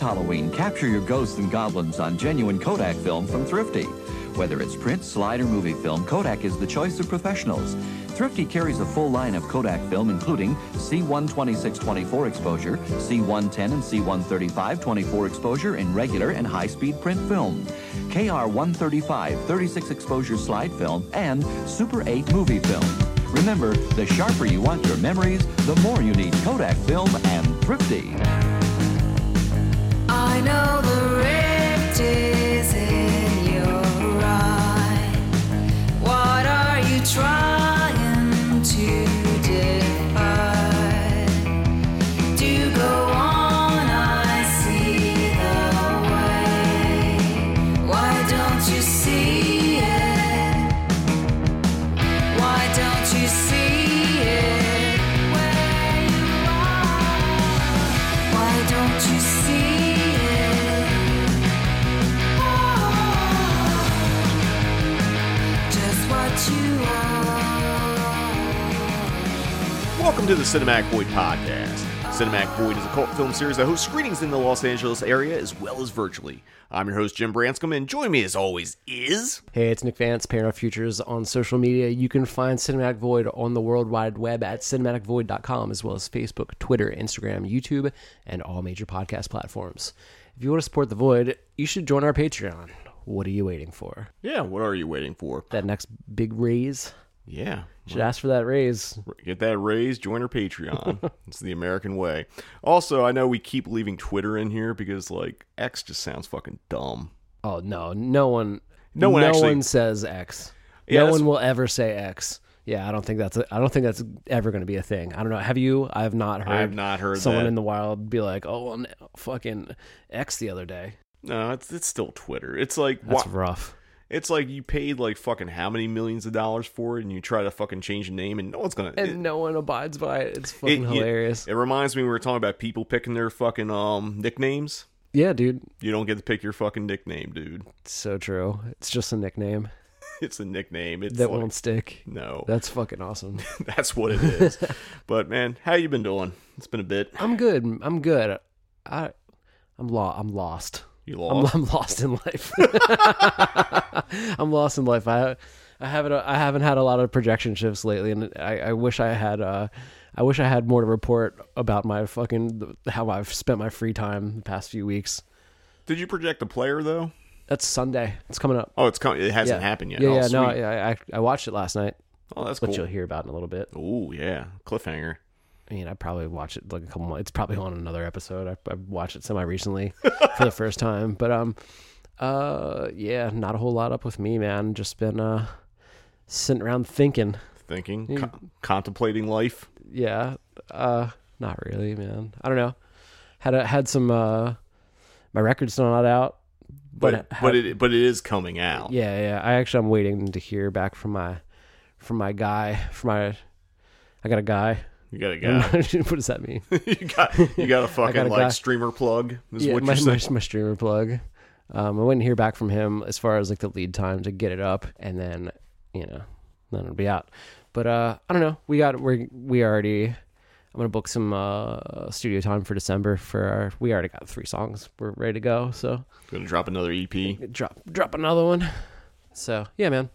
Halloween, capture your ghosts and goblins on genuine Kodak film from Thrifty. Whether it's print, slide, or movie film, Kodak is the choice of professionals. Thrifty carries a full line of Kodak film, including C126-24 exposure, C110 and C135-24 exposure in regular and high-speed print film, KR135-36 exposure slide film, and Super 8 movie film. Remember, the sharper you want your memories, the more you need Kodak film and Thrifty. I know the rift is in your eye. What are you trying to defy? Do go on, I see the way. Why don't you see it? Why don't you see it where you are? Why don't you see? Welcome to the Cinematic Void podcast. Cinematic Void is a cult film series that hosts screenings in the Los Angeles area as well as virtually. I'm your host, Jim Branscombe, and join me as always is... Hey, it's Nick Vance, Paranoid Futures on social media. You can find Cinematic Void on the World Wide Web at cinematicvoid.com, as well as Facebook, Twitter, Instagram, YouTube, and all major podcast platforms. If you want to support the Void, you should join our Patreon. What are you waiting for? Yeah, what are you waiting for? That next big raise? Yeah. Should ask for that raise. Get that raise, join our Patreon. It's the American way. Also, I know we keep leaving Twitter in here because, like, X just sounds fucking dumb. Oh, no. No one says X. Yeah, no one will ever say X. Yeah, I don't think that's ever going to be a thing. I don't know. Have you? I have not heard someone that in the wild be like, "Oh, well, fucking X the other day." No, it's still Twitter. It's like... That's rough. It's like you paid like fucking how many millions of dollars for it, and you try to fucking change the name, and no one abides by it. It's fucking hilarious. It reminds me, we were talking about people picking their fucking nicknames. Yeah, dude. You don't get to pick your fucking nickname, dude. It's so true. It's just a nickname. It's a nickname. It's that, like, won't stick. No. That's fucking awesome. That's what it is. But man, how you been doing? It's been a bit. I'm good. I'm lost. I'm lost in life. I'm lost in life. I haven't had a lot of projection shifts lately, and I wish I had more to report about my fucking how I've spent my free time the past few weeks. Did you project the player though? That's Sunday. It's coming up. Oh, it's coming. It hasn't happened yet. Yeah, no. Yeah, I watched it last night. Oh, that's cool. Which you'll hear about in a little bit. Oh yeah, cliffhanger. I mean, I probably watch it like a couple months. It's probably on another episode. I watched it semi-recently for the first time. But, yeah, not a whole lot up with me, man. Just been sitting around thinking. Thinking? Contemplating life? Yeah. Not really, man. I don't know. Had some... my record's not out. But it is coming out. Yeah. I'm waiting to hear back from my guy. I got a guy. You got a guy. What does that mean? you got a fucking streamer plug. My streamer plug. I wouldn't hear back from him as far as like the lead time to get it up, and then it'll be out. But I don't know. I'm gonna book some studio time for December. We already got 3 songs. We're ready to go. So gonna drop another EP. Drop another one. So yeah, man.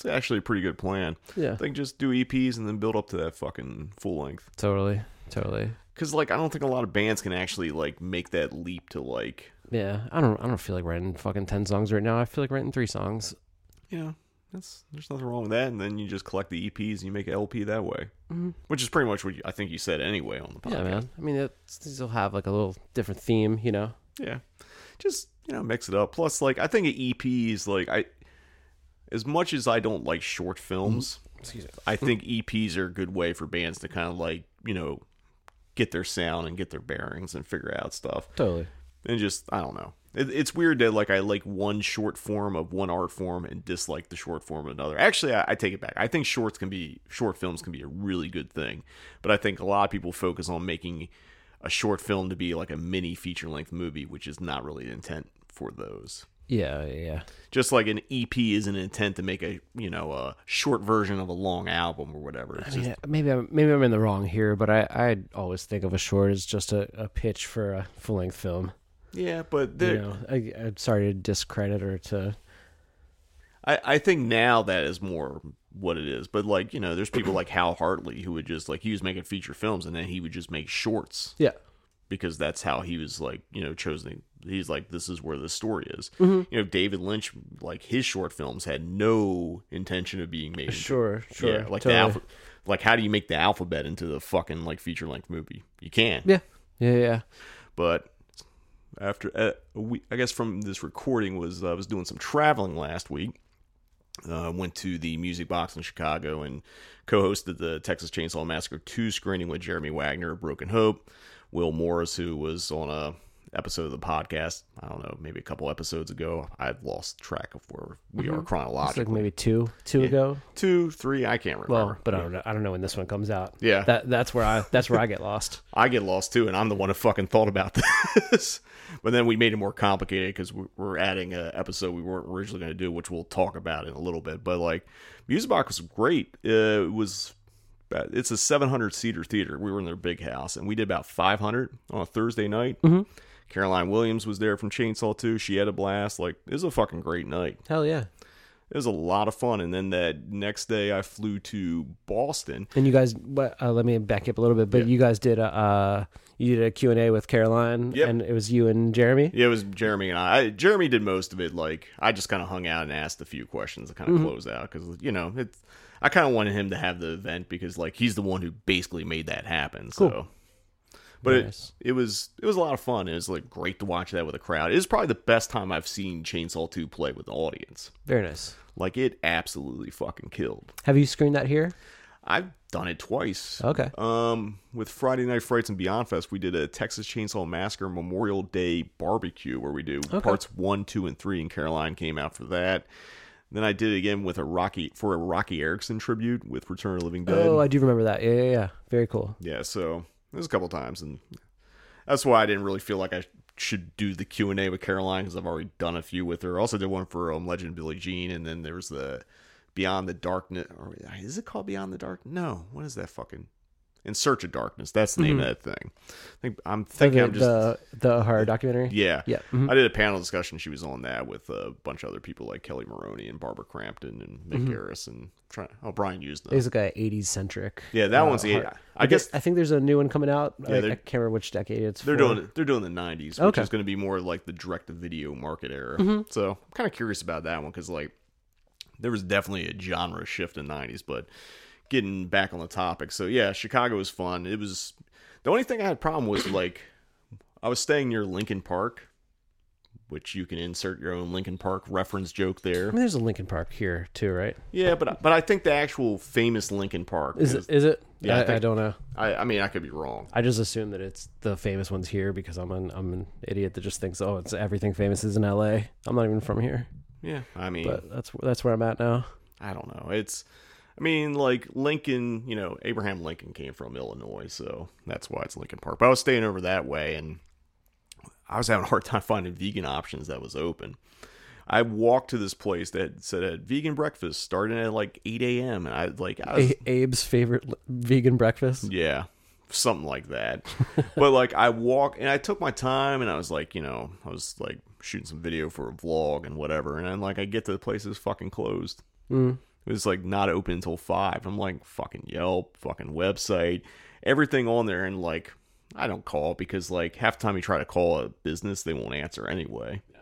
It's actually a pretty good plan. Yeah. I think just do EPs and then build up to that fucking full length. Totally. Because, like, I don't think a lot of bands can actually, like, make that leap to, like... Yeah. I don't feel like writing fucking 10 songs right now. I feel like writing 3 songs. Yeah. There's nothing wrong with that. And then you just collect the EPs and you make an LP that way. Mm-hmm. Which is pretty much what I think you said anyway on the podcast. Yeah, man. I mean, it'll have, like, a little different theme, you know? Yeah. Just, mix it up. Plus, like, I think an EP is, like... As much as I don't like short films, I think EPs are a good way for bands to kind of like, get their sound and get their bearings and figure out stuff. Totally. And just, I don't know. It's weird that like I like one short form of one art form and dislike the short form of another. Actually, I take it back. I think short films can be a really good thing. But I think a lot of people focus on making a short film to be like a mini feature-length movie, which is not really the intent for those. Yeah, yeah. Just like an EP is an intent to make a, you know, a short version of a long album or whatever. It's maybe I'm in the wrong here, but I always think of a short as just a pitch for a full-length film. Yeah, but you know, I'm sorry to discredit or to... I think now that is more what it is. But, like, you know, there's people like Hal Hartley who would just, like, he was making feature films and then he would just make shorts. Yeah. Because that's how he was, like, you know, chosen. He's like, this is where the story is. Mm-hmm. You know, David Lynch, like, his short films had no intention of being made. Sure, sure. Yeah, like, totally. Like, how do you make The Alphabet into the fucking, like, feature-length movie? You can. Yeah. Yeah, yeah. But... after a week, I guess from this recording was I was doing some traveling last week. Went to the Music Box in Chicago and co-hosted the Texas Chainsaw Massacre 2 screening with Jeremy Wagner of Broken Hope, Will Morris, who was on a episode of the podcast. I don't know, maybe a couple episodes ago. I've lost track of where we are chronologically. It's like maybe two ago, 2, 3. I can't remember. Well, but yeah. I don't know when this one comes out. Yeah, that's where I get lost. I get lost too, and I'm the one who fucking thought about this. But then we made it more complicated because we're adding an episode we weren't originally going to do, which we'll talk about in a little bit. But like, Music Box was great. It's a 700-seater theater. We were in their big house, and we did about 500 on a Thursday night. Mm-hmm. Caroline Williams was there from Chainsaw 2. She had a blast. Like, it was a fucking great night. Hell yeah. It was a lot of fun. And then that next day, I flew to Boston. And you guys, let me back up a little bit, but you guys did a Q&A with Caroline, and it was you and Jeremy? Yeah, it was Jeremy and I. Jeremy did most of it. Like, I just kind of hung out and asked a few questions to kind of close out because, you know, I kind of wanted him to have the event because, like, he's the one who basically made that happen. Cool. So. But nice. it was a lot of fun. It was like great to watch that with a crowd. It was probably the best time I've seen Chainsaw 2 play with an audience. Very nice. Like, it absolutely fucking killed. Have you screened that here? I've done it twice. Okay. With Friday Night Frights and Beyond Fest, we did a Texas Chainsaw Massacre Memorial Day barbecue where we do parts 1, 2, and 3, and Caroline came out for that. Then I did it again with a Rocky Erickson tribute with Return of the Living Dead. Oh, I do remember that. Yeah. Very cool. Yeah. So. It was a couple times, and that's why I didn't really feel like I should do the Q&A with Caroline, because I've already done a few with her. I also did one for Legend of Billie Jean, and then there was the Beyond the Darkness. Or is it called Beyond the Dark? No. What is that fucking... In Search of Darkness. That's the name of that thing. The horror documentary? Yeah. Yeah. Mm-hmm. I did a panel discussion. She was on that with a bunch of other people like Kelly Maroney and Barbara Crampton and Mick Harris and Brian used them. It was like a 80s centric. Yeah, that one's the 80s. I think there's a new one coming out. Yeah, I can't remember which decade it's They're doing the 90s, which is going to be more like the direct-to-video market era. Mm-hmm. So I'm kind of curious about that one because like there was definitely a genre shift in the 90s, but... Getting back on the topic. So yeah, Chicago was fun. It was the only thing I had a problem was like I was staying near Lincoln Park, which you can insert your own Lincoln Park reference joke there. I mean, there's a Lincoln Park here too, right? Yeah, but I think the actual famous Lincoln Park is it? Yeah, I don't know. I mean, I could be wrong. I just assume that it's the famous ones here because I'm an idiot that just thinks it's everything famous is in LA. I'm not even from here. Yeah, I mean, but that's where I'm at now. I don't know. I mean, like, Lincoln, you know, Abraham Lincoln came from Illinois, so that's why it's Lincoln Park. But I was staying over that way, and I was having a hard time finding vegan options that was open. I walked to this place that said a vegan breakfast starting at, like, 8 a.m., and I was... Abe's favorite vegan breakfast? Yeah, something like that. But, like, I walked, and I took my time, and I was, like, you know, I was, like, shooting some video for a vlog and whatever, and then, like, I get to the place that's fucking closed. Mm-hmm. It was like not open until 5. I'm like fucking Yelp, fucking website, everything on there. And like, I don't call because like half the time you try to call a business, they won't answer anyway. Yeah.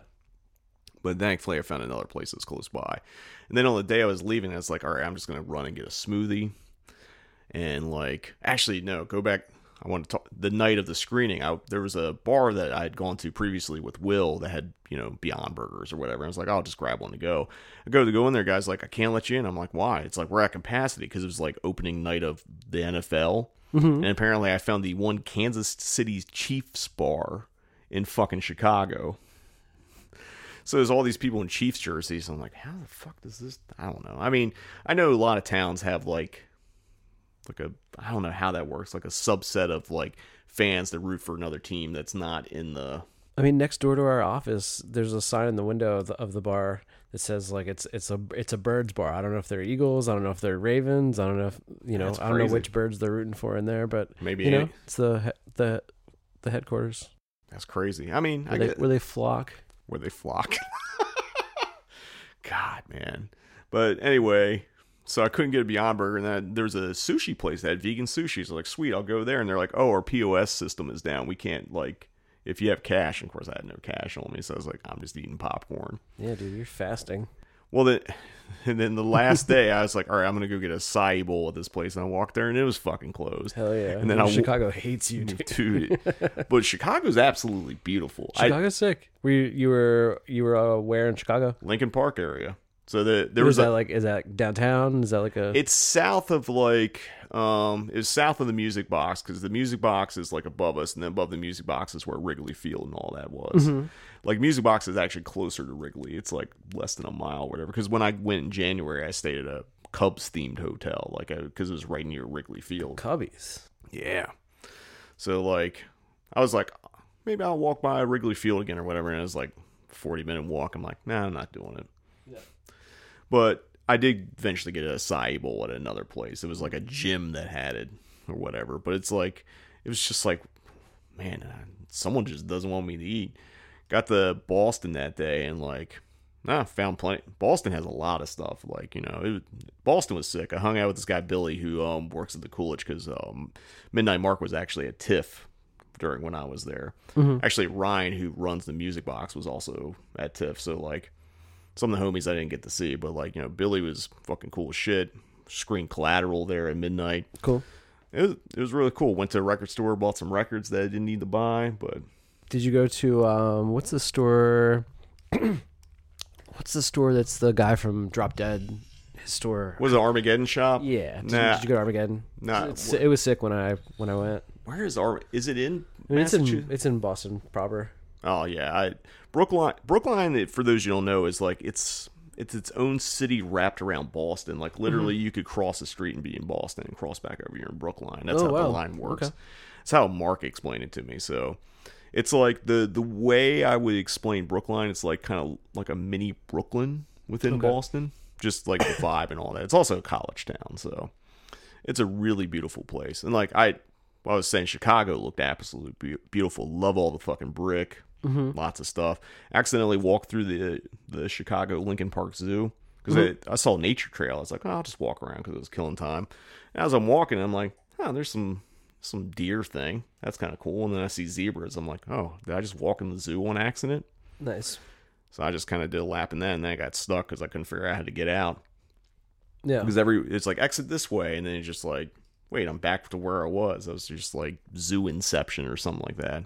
But thankfully I found another place that's close by. And then on the day I was leaving, I was like, all right, I'm just going to run and get a smoothie. And like, actually, no, go back. I want to talk the night of the screening. There was a bar that I had gone to previously with Will that had, you know, Beyond Burgers or whatever. I was like, I'll just grab one to go. I go to go in there. Guys, like, I can't let you in. I'm like, why? It's like, we're at capacity because it was like opening night of the NFL. Mm-hmm. And apparently I found the one Kansas City Chiefs bar in fucking Chicago. So there's all these people in Chiefs jerseys. I'm like, how the fuck does this? I don't know. I mean, I know a lot of towns have like a, I don't know how that works, like a subset of like fans that root for another team that's not in the I mean, next door to our office, there's a sign in the window of the bar that says like it's a birds bar. I don't know if they're eagles. I don't know if they're ravens. I don't know if I don't know which birds they're rooting for in there, but maybe it's the headquarters. That's crazy. I mean, where they flock. God, man. But anyway, so I couldn't get a Beyond Burger, and then there's a sushi place that had vegan sushi. So like, sweet, I'll go there. And they're like, oh, our POS system is down. We can't like. If you have cash, and of course I had no cash on me, so I was like, I'm just eating popcorn. Yeah, dude, you're fasting. Well, then the last day, I was like, all right, I'm going to go get a acai bowl at this place. And I walked there, and it was fucking closed. Hell yeah. And then Chicago hates you, dude. But Chicago's absolutely beautiful. Chicago's sick. You were where in Chicago? Lincoln Park area. So is that downtown? Is that like a? It's south of like it's south of the Music Box, because the Music Box is like above us, and then above the Music Box is where Wrigley Field and all that was. Mm-hmm. Like Music Box is actually closer to Wrigley. It's like less than a mile, or whatever. Because when I went in January, I stayed at a Cubs themed hotel, like because it was right near Wrigley Field. Cubbies. Yeah. So like, I was like, maybe I'll walk by Wrigley Field again or whatever, and it was like 40-minute walk. I'm like, nah, I'm not doing it. Yeah. But I did eventually get an acai bowl at another place. It was like a gym that had it or whatever. But it's like, it was just like, man, someone just doesn't want me to eat. Got to Boston that day and like, found plenty. Boston has a lot of stuff. Like, Boston was sick. I hung out with this guy, Billy, who works at the Coolidge because Midnight Mark was actually at TIFF during when I was there. Mm-hmm. Actually, Ryan, who runs the Music Box, was also at TIFF. So like, some of the homies I didn't get to see, but like, Billy was fucking cool as shit. Screen Collateral there at midnight. Cool. It was really cool. Went to a record store, bought some records that I didn't need to buy, but. Did you go to, what's the store? What's the store that's the guy from Drop Dead? His store. Was it Armageddon Shop? Yeah. Did you go to Armageddon? Nah. It was sick when I went. Where is Is it in Massachusetts? It's in Boston proper. Oh yeah, Brookline. For those you don't know, is like it's own city wrapped around Boston. Like literally, mm-hmm. You could cross the street and be in Boston and cross back over here in Brookline. That's how the line works. Okay. That's how Mark explained it to me. So it's like the way I would explain Brookline. It's like kind of like a mini Brooklyn within Boston, just like the vibe and all that. It's also a college town, so it's a really beautiful place. And like I was saying, Chicago looked absolutely beautiful. Love all the fucking brick. Mm-hmm. Lots of stuff. Accidentally walked through the Chicago Lincoln Park Zoo because mm-hmm. I saw Nature Trail. I was like, I'll just walk around because it was killing time. And as I'm walking, I'm like, there's some deer thing. That's kind of cool. And then I see zebras. I'm like, oh, did I just walk in the zoo on accident? Nice. So I just kind of did a lap in that, and then I got stuck because I couldn't figure out how to get out. Yeah. Because it's like exit this way, and then it's just like, wait, I'm back to where I was. I was just like zoo inception or something like that.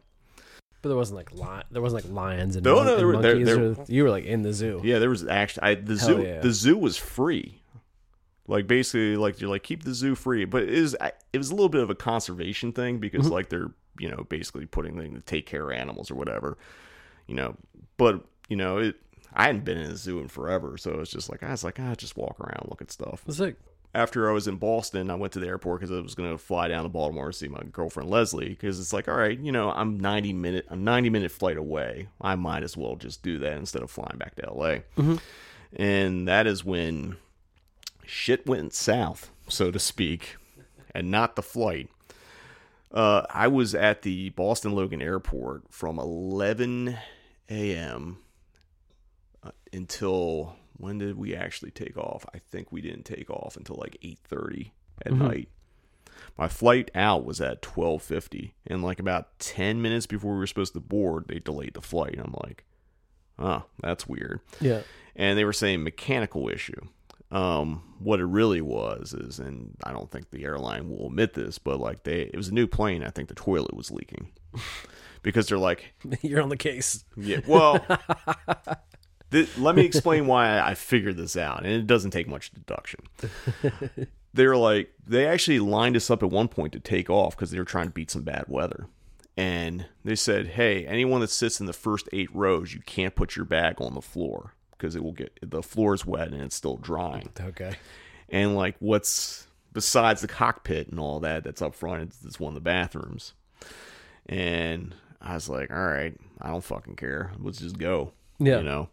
But there wasn't like lions and monkeys. You were like in the zoo. Yeah, there was actually the zoo was free. Like basically, like you're like keep the zoo free, but it was a little bit of a conservation thing because mm-hmm. like they're basically putting them to take care of animals or whatever, But I hadn't been in a zoo in forever, so it was just like just walk around, look at stuff. It's like. After I was in Boston, I went to the airport because I was going to fly down to Baltimore to see my girlfriend Leslie. Because it's like, all right, I'm 90-minute flight away. I might as well just do that instead of flying back to L.A. Mm-hmm. And that is when shit went south, so to speak, and not the flight. I was at the Boston Logan Airport from 11 a.m. until. When did we actually take off? I think we didn't take off until like 8:30 at mm-hmm. night. My flight out was at 12:50, and like about 10 minutes before we were supposed to board, they delayed the flight. And I'm like, that's weird. Yeah. And they were saying mechanical issue. What it really was is, and I don't think the airline will admit this, but like it was a new plane. I think the toilet was leaking because they're like, you're on the case. Yeah. Well. Let me explain why I figured this out, and it doesn't take much deduction. They're like, they actually lined us up at one point to take off because they were trying to beat some bad weather. And they said, hey, anyone that sits in the first 8 rows, you can't put your bag on the floor because it will get the floor's wet and it's still drying. Okay. And like, what's besides the cockpit and all that that's up front, it's one of the bathrooms. And I was like, all right, I don't fucking care. Let's just go. Yeah. You know?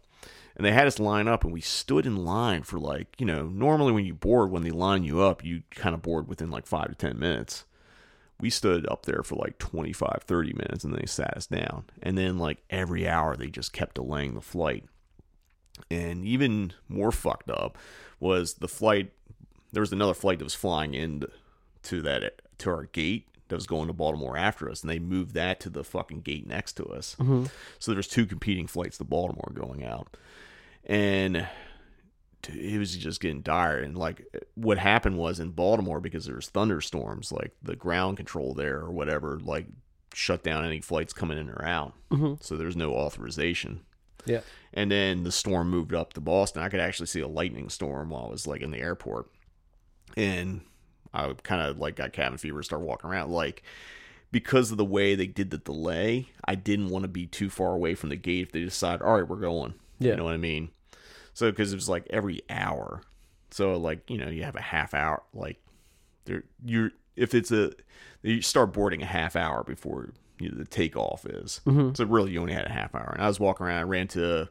And they had us line up, and we stood in line for, like, you know, normally when you board, when they line you up, you kind of board within, like, 5 to 10 minutes. We stood up there for, like, 25, 30 minutes, and they sat us down. And then, like, every hour, they just kept delaying the flight. And even more fucked up was the flight. There was another flight that was flying in to our gate that was going to Baltimore after us, and they moved that to the fucking gate next to us. Mm-hmm. So there was 2 competing flights to Baltimore going out. And it was just getting dire. And like what happened was in Baltimore, because there was thunderstorms, like the ground control there or whatever, like shut down any flights coming in or out. Mm-hmm. So there's no authorization. Yeah. And then the storm moved up to Boston. I could actually see a lightning storm while I was like in the airport. And I kind of like got cabin fever and started walking around. Like, because of the way they did the delay, I didn't want to be too far away from the gate if they decide, all right, we're going. Yeah. You know what I mean? So, because it was like every hour. So, like, you know, you have a half hour. Like, you start boarding a half hour before the takeoff is. Mm-hmm. So, really, you only had a half hour. And I was walking around. I ran to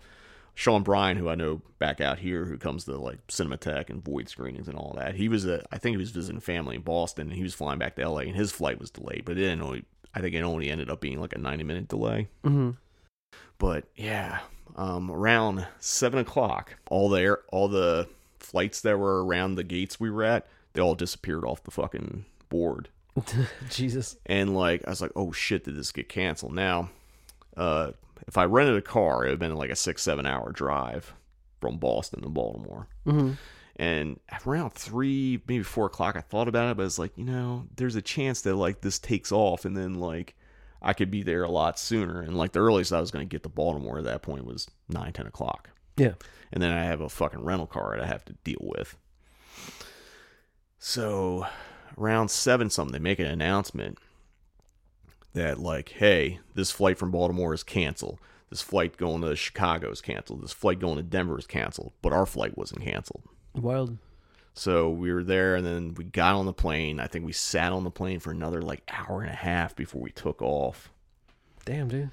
Sean Bryan, who I know back out here, who comes to, like, Cinematic and Void screenings and all that. He was, I think he was visiting family in Boston, and he was flying back to L.A., and his flight was delayed. But I think it only ended up being, like, a 90-minute delay. Mm-hmm. But, yeah. Around 7:00, all the flights that were around the gates we were at, they all disappeared off the fucking board. Jesus. And like, I was like, oh shit, did this get canceled? Now, if I rented a car, it would have been like a 6-7 hour drive from Boston to Baltimore. Mm-hmm. And around 3, maybe 4:00, I thought about it, but it's like, you know, there's a chance that like this takes off and then like I could be there a lot sooner. And like the earliest I was going to get to Baltimore at that point was 9-10 o'clock. Yeah. And then I have a fucking rental car that I have to deal with. So around 7-something, they make an announcement that like, hey, this flight from Baltimore is canceled. This flight going to Chicago is canceled. This flight going to Denver is canceled. But our flight wasn't canceled. Wild. So we were there, and then we got on the plane. I think we sat on the plane for another, like, hour and a half before we took off. Damn, dude.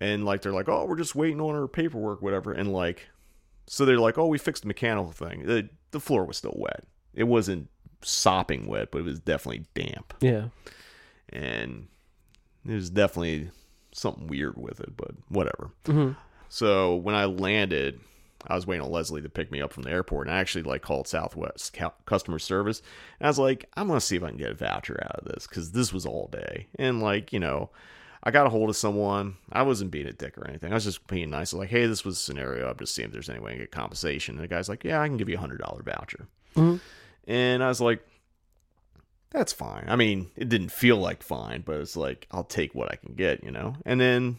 And, like, they're like, oh, we're just waiting on our paperwork, whatever. And, like, so they're like, oh, we fixed the mechanical thing. The floor was still wet. It wasn't sopping wet, but it was definitely damp. Yeah. And it was definitely something weird with it, but whatever. Mm-hmm. So when I landed, I was waiting on Leslie to pick me up from the airport, and I actually like called Southwest customer service, and I was like, I'm going to see if I can get a voucher out of this, because this was all day. And like, you know, I got a hold of someone. I wasn't being a dick or anything. I was just being nice. I was like, hey, this was a scenario. I'm just seeing if there's any way to get compensation. And the guy's like, yeah, I can give you $100 voucher. Mm-hmm. And I was like, that's fine. I mean, it didn't feel like fine, but it's like, I'll take what I can get, you know? And then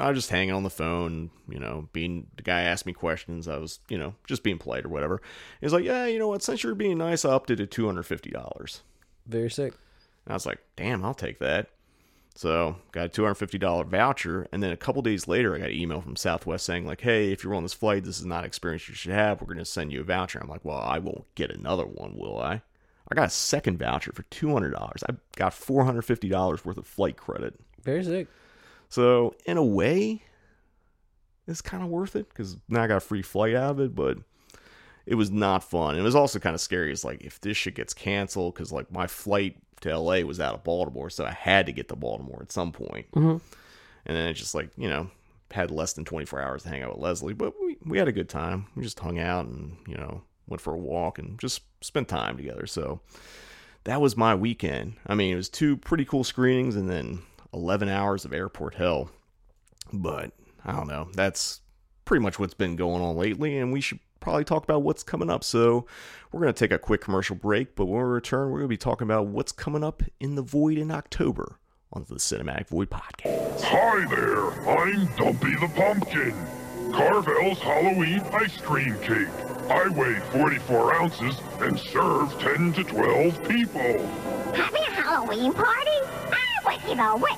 I was just hanging on the phone, you know, being the guy asked me questions. I was, you know, just being polite or whatever. He's like, yeah, you know what? Since you're being nice, I upped it to $250. Very sick. And I was like, damn, I'll take that. So got a $250 voucher. And then a couple days later, I got an email from Southwest saying like, hey, if you're on this flight, this is not an experience you should have. We're going to send you a voucher. I'm like, well, I won't get another one, will I? I got a second voucher for $200. I got $450 worth of flight credit. Very sick. So, in a way, it's kind of worth it, because now I got a free flight out of it, but it was not fun. It was also kind of scary. It's like, if this shit gets canceled, because, like, my flight to L.A. was out of Baltimore, so I had to get to Baltimore at some point. Mm-hmm. And then it's just like, you know, had less than 24 hours to hang out with Leslie, but we had a good time. We just hung out and, you know, went for a walk and just spent time together. So, that was my weekend. I mean, it was 2 pretty cool screenings, and then 11 hours of airport hell. But I don't know, that's pretty much what's been going on lately, and we should probably talk about what's coming up. So we're going to take a quick commercial break, but when we return, we're going to be talking about what's coming up in the void in October on the Cinematic Void Podcast. Hi there, I'm Dumpy the Pumpkin. Carvel's Halloween ice cream cake. I weigh 44 ounces and serve 10 to 12 people. Happy Halloween party! I'm a witch,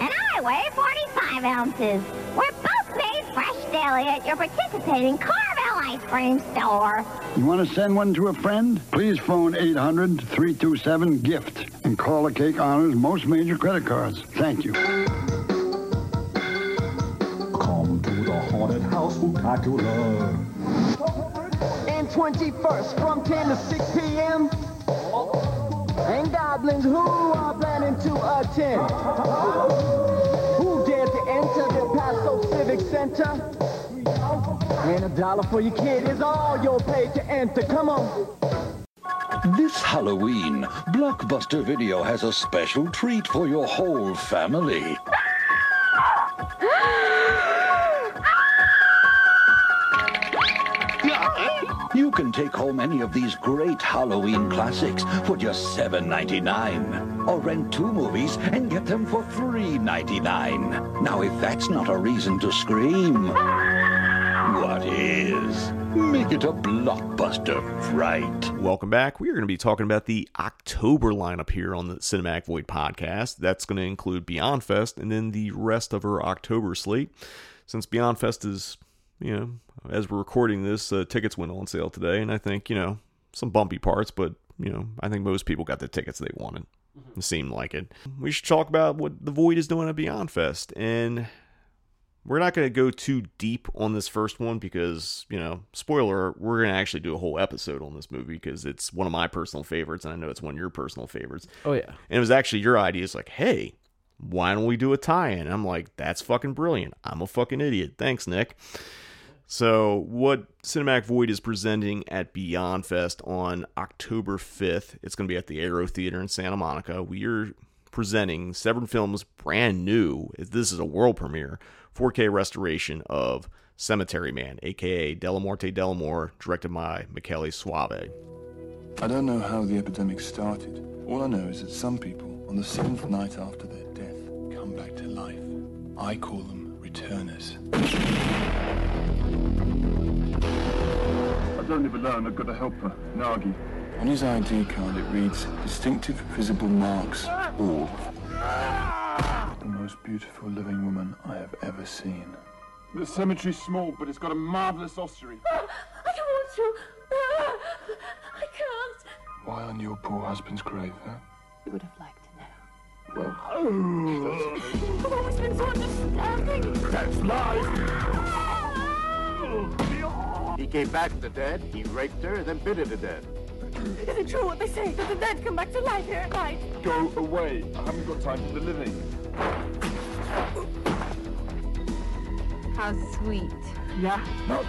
and I weigh 45 ounces. We're both made fresh daily at your participating Carvel ice cream store. You want to send one to a friend? Please phone 800-327-GIFT and call the Cake Honors most major credit cards. Thank you. Welcome to the haunted house, Utacula. And 21st from 10 to 6 p.m. And goblins who are planning to attend. Who dared to enter the Paso Civic Center? And $1 for your kid is all you'll pay to enter. Come on. This Halloween, Blockbuster Video has a special treat for your whole family. You can take home any of these great Halloween classics for just $7.99. Or rent two movies and get them for $3.99. Now, if that's not a reason to scream, what is? Make it a blockbuster fright. Welcome back. We are going to be talking about the October lineup here on the Cinematic Void podcast. That's going to include Beyond Fest and then the rest of our October slate. Since Beyond Fest is, you know, as we're recording this, tickets went on sale today, and I think, you know, some bumpy parts, but, you know, I think most people got the tickets they wanted. Mm-hmm. It seemed like it. We should talk about what the Void is doing at Beyond Fest, and we're not going to go too deep on this first one because, you know, spoiler, we're going to actually do a whole episode on this movie because it's one of my personal favorites, and I know it's one of your personal favorites. Oh, yeah. And it was actually your idea. It's like, hey, why don't we do a tie-in? And I'm like, that's fucking brilliant. I'm a fucking idiot. Thanks, Nick. So what Cinematic Void is presenting at Beyond Fest on October 5th, it's going to be at the Aero Theater in Santa Monica. We are presenting Severin Films' brand new, this is a world premiere, 4K restoration of Cemetery Man, a.k.a. Delamorte, directed by Michele Soavi. I don't know how the epidemic started. All I know is that some people, on the seventh night after their death, come back to life. I call them returners. I don't live alone. I've got a helper, Nagi. On his ID card, it reads, distinctive visible marks, all. The most beautiful living woman I have ever seen. The cemetery's small, but it's got a marvelous ossuary. I don't want to. I can't. Why on your poor husband's grave, huh? You would have liked it now. Well, I've always been so understanding. That's life. He came back to the dead, he raped her, and then bit her to death. Is it true what they say, that the dead come back to life here at night? Go away. I haven't got time for the living. How sweet. Yeah. No.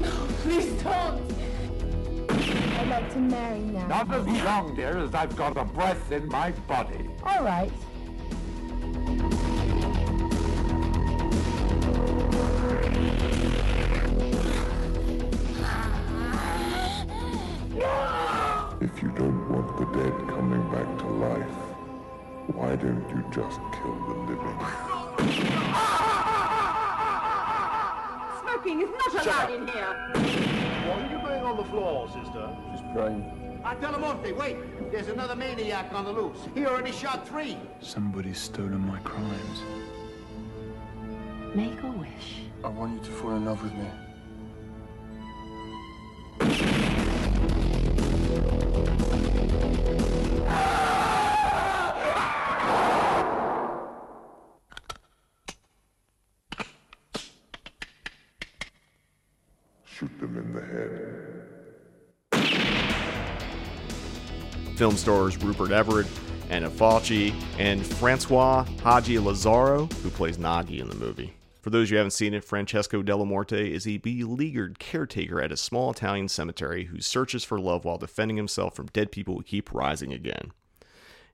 No, please don't. I'd like to marry now. Not as long, dear, as I've got a breath in my body. All right. If you don't want the dead coming back to life, why don't you just kill the living? Smoking is not allowed in here! What are you doing on the floor, sister? She's praying. Delamorte, wait! There's another maniac on the loose. He already shot 3. Somebody's stolen my crimes. Make a wish. I want you to fall in love with me. Shoot them in the head. Film stars Rupert Everett, Anna Falchi, and Francois Haji Lazaro, who plays Nagi in the movie. For those who haven't seen it, Francesco Delamorte is a beleaguered caretaker at a small Italian cemetery who searches for love while defending himself from dead people who keep rising again.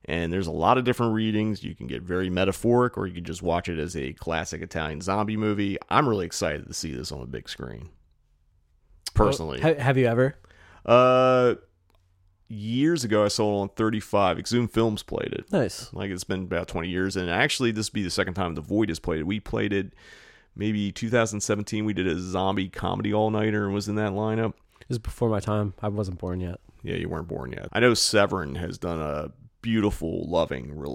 And there's a lot of different readings. You can get very metaphoric, or you can just watch it as a classic Italian zombie movie. I'm really excited to see this on a big screen. Personally. Oh, have you ever? Years ago, I saw it on 35. Exhumed Films played it. Nice. Like, it's been about 20 years. And actually, this would be the second time The Void has played it. We played it maybe 2017. We did a zombie comedy all-nighter and was in that lineup. It was before my time. I wasn't born yet. Yeah, you weren't born yet. I know Severin has done a beautiful, loving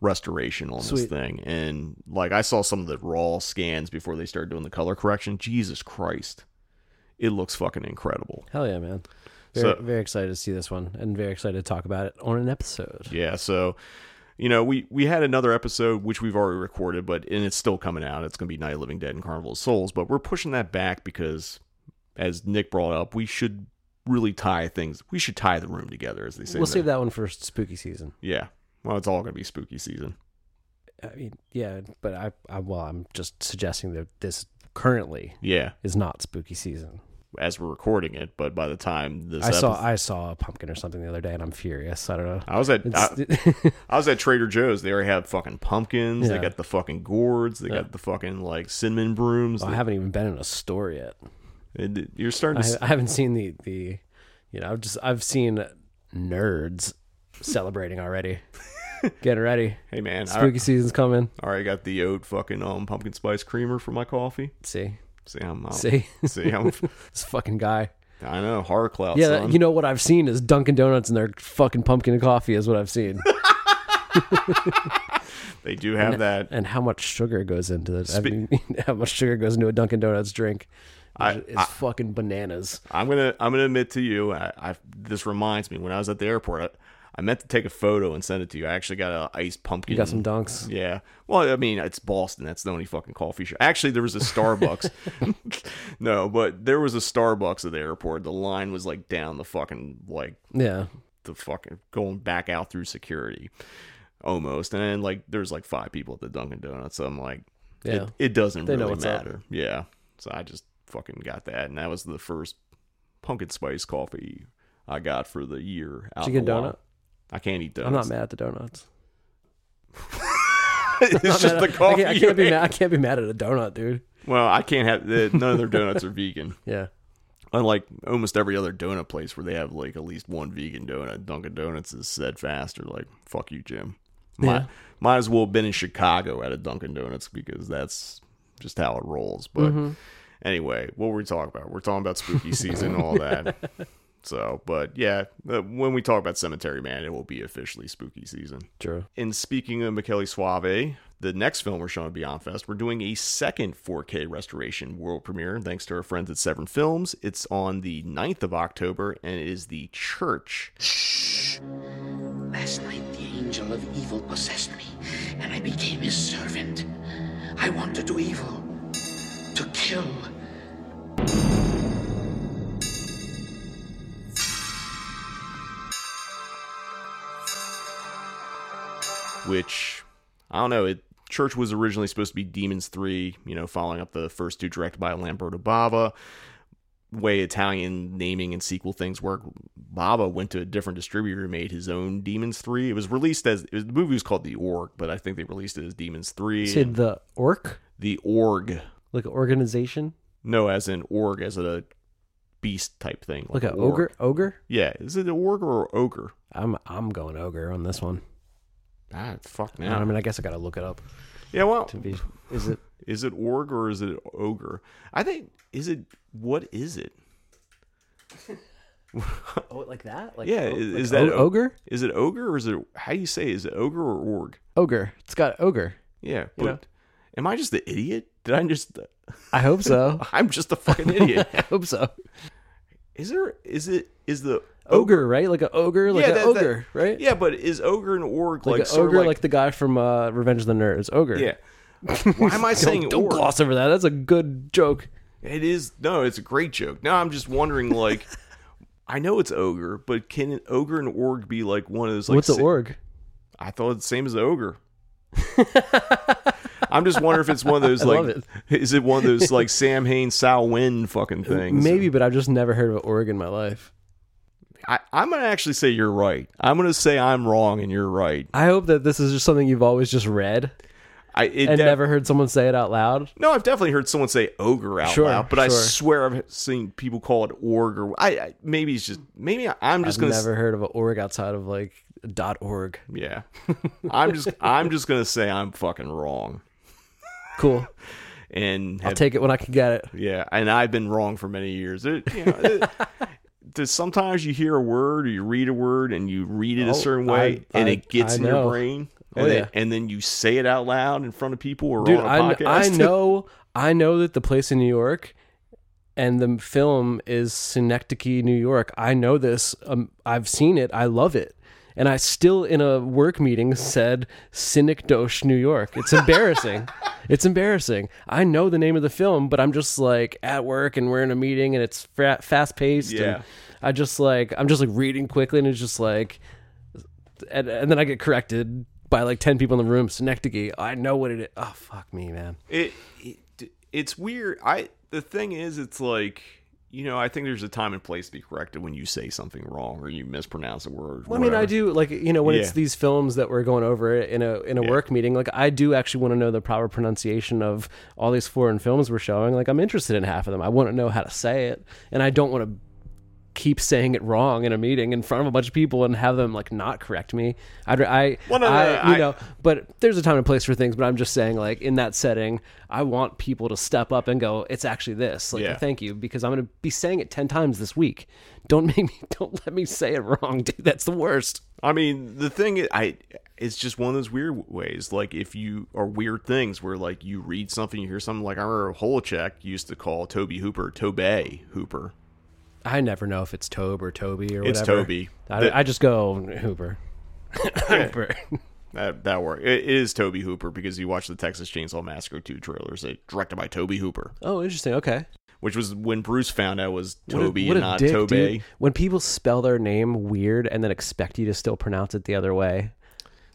restoration on Sweet. This thing. And, like, I saw some of the raw scans before they started doing the color correction. Jesus Christ. It looks fucking incredible. Hell yeah, man. Very excited to see this one, and very excited to talk about it on an episode. Yeah, so, you know, we had another episode, which we've already recorded, and it's still coming out. It's going to be Night of the Living Dead and Carnival of Souls, but we're pushing that back because, as Nick brought up, we should really tie things. We should tie the room together, as they say. We'll save that one for spooky season. Yeah. Well, it's all going to be spooky season. I mean, yeah, but I'm just suggesting that this currently is not spooky season as we're recording it, but by the time this I saw a pumpkin or something the other day, and I'm furious. I don't know. I was at Trader Joe's. They already have fucking pumpkins. Yeah. They got the fucking gourds. They got the fucking like cinnamon brooms. I haven't even been in a store yet. You're starting. I haven't seen the you know. I've seen nerds celebrating already. Get ready. Hey, man. Spooky season's coming. All right, I got the oat fucking pumpkin spice creamer for my coffee. See, I'm this fucking guy. I know, horror clout. Yeah, son. You know what I've seen is Dunkin' Donuts and their fucking pumpkin and coffee is what I've seen. They do have that. And how much sugar goes into this? How much sugar goes into a Dunkin' Donuts drink? It's fucking bananas. I'm gonna admit to you, this reminds me when I was at the airport. I meant to take a photo and send it to you. I actually got an iced pumpkin. You got some dunks? Yeah. Well, I mean, it's Boston. That's the only fucking coffee shop. Actually, there was a Starbucks. No, but there was a Starbucks at the airport. The line was like down the fucking, like, the fucking going back out through security almost. And then, like, there's like five people at the Dunkin' Donuts. So I'm like, it doesn't really matter. Up. Yeah. So I just fucking got that. And that was the first pumpkin spice coffee I got for the year. Did you get a donut? I can't eat donuts. I'm not mad at the donuts. It's just the coffee. I can't be mad at a donut, dude. Well, I can't have none of their donuts are vegan. Yeah. Unlike almost every other donut place where they have like at least one vegan donut, Dunkin' Donuts is steadfast or like, fuck you, Jim. Might as well have been in Chicago at a Dunkin' Donuts because that's just how it rolls. But anyway, what were we talking about? We're talking about spooky season and all that. So, but yeah, when we talk about Cemetery Man, it will be officially spooky season. True. And speaking of Michele Soavi, the next film we're showing at Beyond Fest, we're doing a second 4K restoration world premiere, thanks to our friends at Severin Films. It's on the 9th of October, and it is The Church. Shh. Last night, the angel of evil possessed me, and I became his servant. I want to do evil, to kill. Which, I don't know, Church was originally supposed to be Demons 3, you know, following up the first two directed by Lamberto Bava. Way Italian naming and sequel things work, Bava went to a different distributor and made his own Demons 3. It was released as, the movie was called The Orc, but I think they released it as Demons 3. You said The Orc? The Org. Like an organization? No, as in org, as a beast type thing. Like an ogre? Yeah, is it an org or ogre? I'm going ogre on this one. Ah, fuck now. I mean, I guess I gotta look it up. Yeah, well, is it org or is it ogre? I think what is it? Oh, like that? Like, yeah, is that ogre? Is it ogre or is it, how do you say? Is it ogre or org? Ogre. It's got ogre. Yeah, but am I just the idiot? Did I just? I hope so. I'm just a fucking idiot. I hope so. Is the ogre, right? Like an ogre, like an ogre, right? Yeah, but is ogre an org like an ogre, like the guy from Revenge of the Nerds? Ogre. Yeah. Why am I saying org? Don't gloss over that. That's a good joke. It is. No, it's a great joke. Now I'm just wondering, like, I know it's ogre, but can an ogre and org be like one of those? Like, what's an org? I thought it's the same as the ogre. I'm just wondering if it's one of those, like, is it one of those like Sam Hain, Sal Wynn fucking things? Maybe, but I've just never heard of an org in my life. I'm going to actually say you're right. I'm going to say I'm wrong and you're right. I hope that this is just something you've always just read never heard someone say it out loud. No, I've definitely heard someone say ogre out loud, but I swear I've seen people call it org or I'm just going to... I've never heard of an org outside of like .org. Yeah. I'm just going to say I'm fucking wrong. Cool. And I'll take it when I can get it. Yeah, and I've been wrong for many years. Sometimes you hear a word or you read a word and you read it a certain way and it gets in your brain and then you say it out loud in front of people or on a podcast. I know that the place in New York and the film is Synecdoche, New York. I know this. I've seen it. I love it. And I still, in a work meeting, said Synecdoche, New York. It's embarrassing. It's embarrassing. I know the name of the film, but I'm just like at work and we're in a meeting and it's fast paced. Yeah. And I'm just like reading quickly and it's just like, and then I get corrected by like 10 people in the room. Synecdoche. I know what it is. Oh, fuck me, man. It's weird. The thing is, it's like, you know, I think there's a time and place to be corrected when you say something wrong or you mispronounce a word. Well, I mean, I do, like, you know, when it's these films that we're going over in a work meeting, like, I do actually want to know the proper pronunciation of all these foreign films we're showing. Like, I'm interested in half of them. I want to know how to say it, and I don't want to keep saying it wrong in a meeting in front of a bunch of people and have them, like, not correct me. But there's a time and place for things, but I'm just saying, like, in that setting, I want people to step up and go, it's actually this. Like, thank you, because I'm going to be saying it 10 times this week. Don't let me say it wrong, dude. That's the worst. I mean, the thing is, it's just one of those weird ways. Like, if you are weird things where, like, you read something, you hear something, like, I remember Holacek used to call Toby Hooper, Tobey Hooper. I never know if it's Tobe or Toby or whatever. It's Toby. I just go Hooper. Hooper. That works. It is Toby Hooper because you watch the Texas Chainsaw Massacre 2 trailers. It's directed by Toby Hooper. Oh, interesting. Okay. Which was when Bruce found out it was Toby and not Tobe. Dude. When people spell their name weird and then expect you to still pronounce it the other way.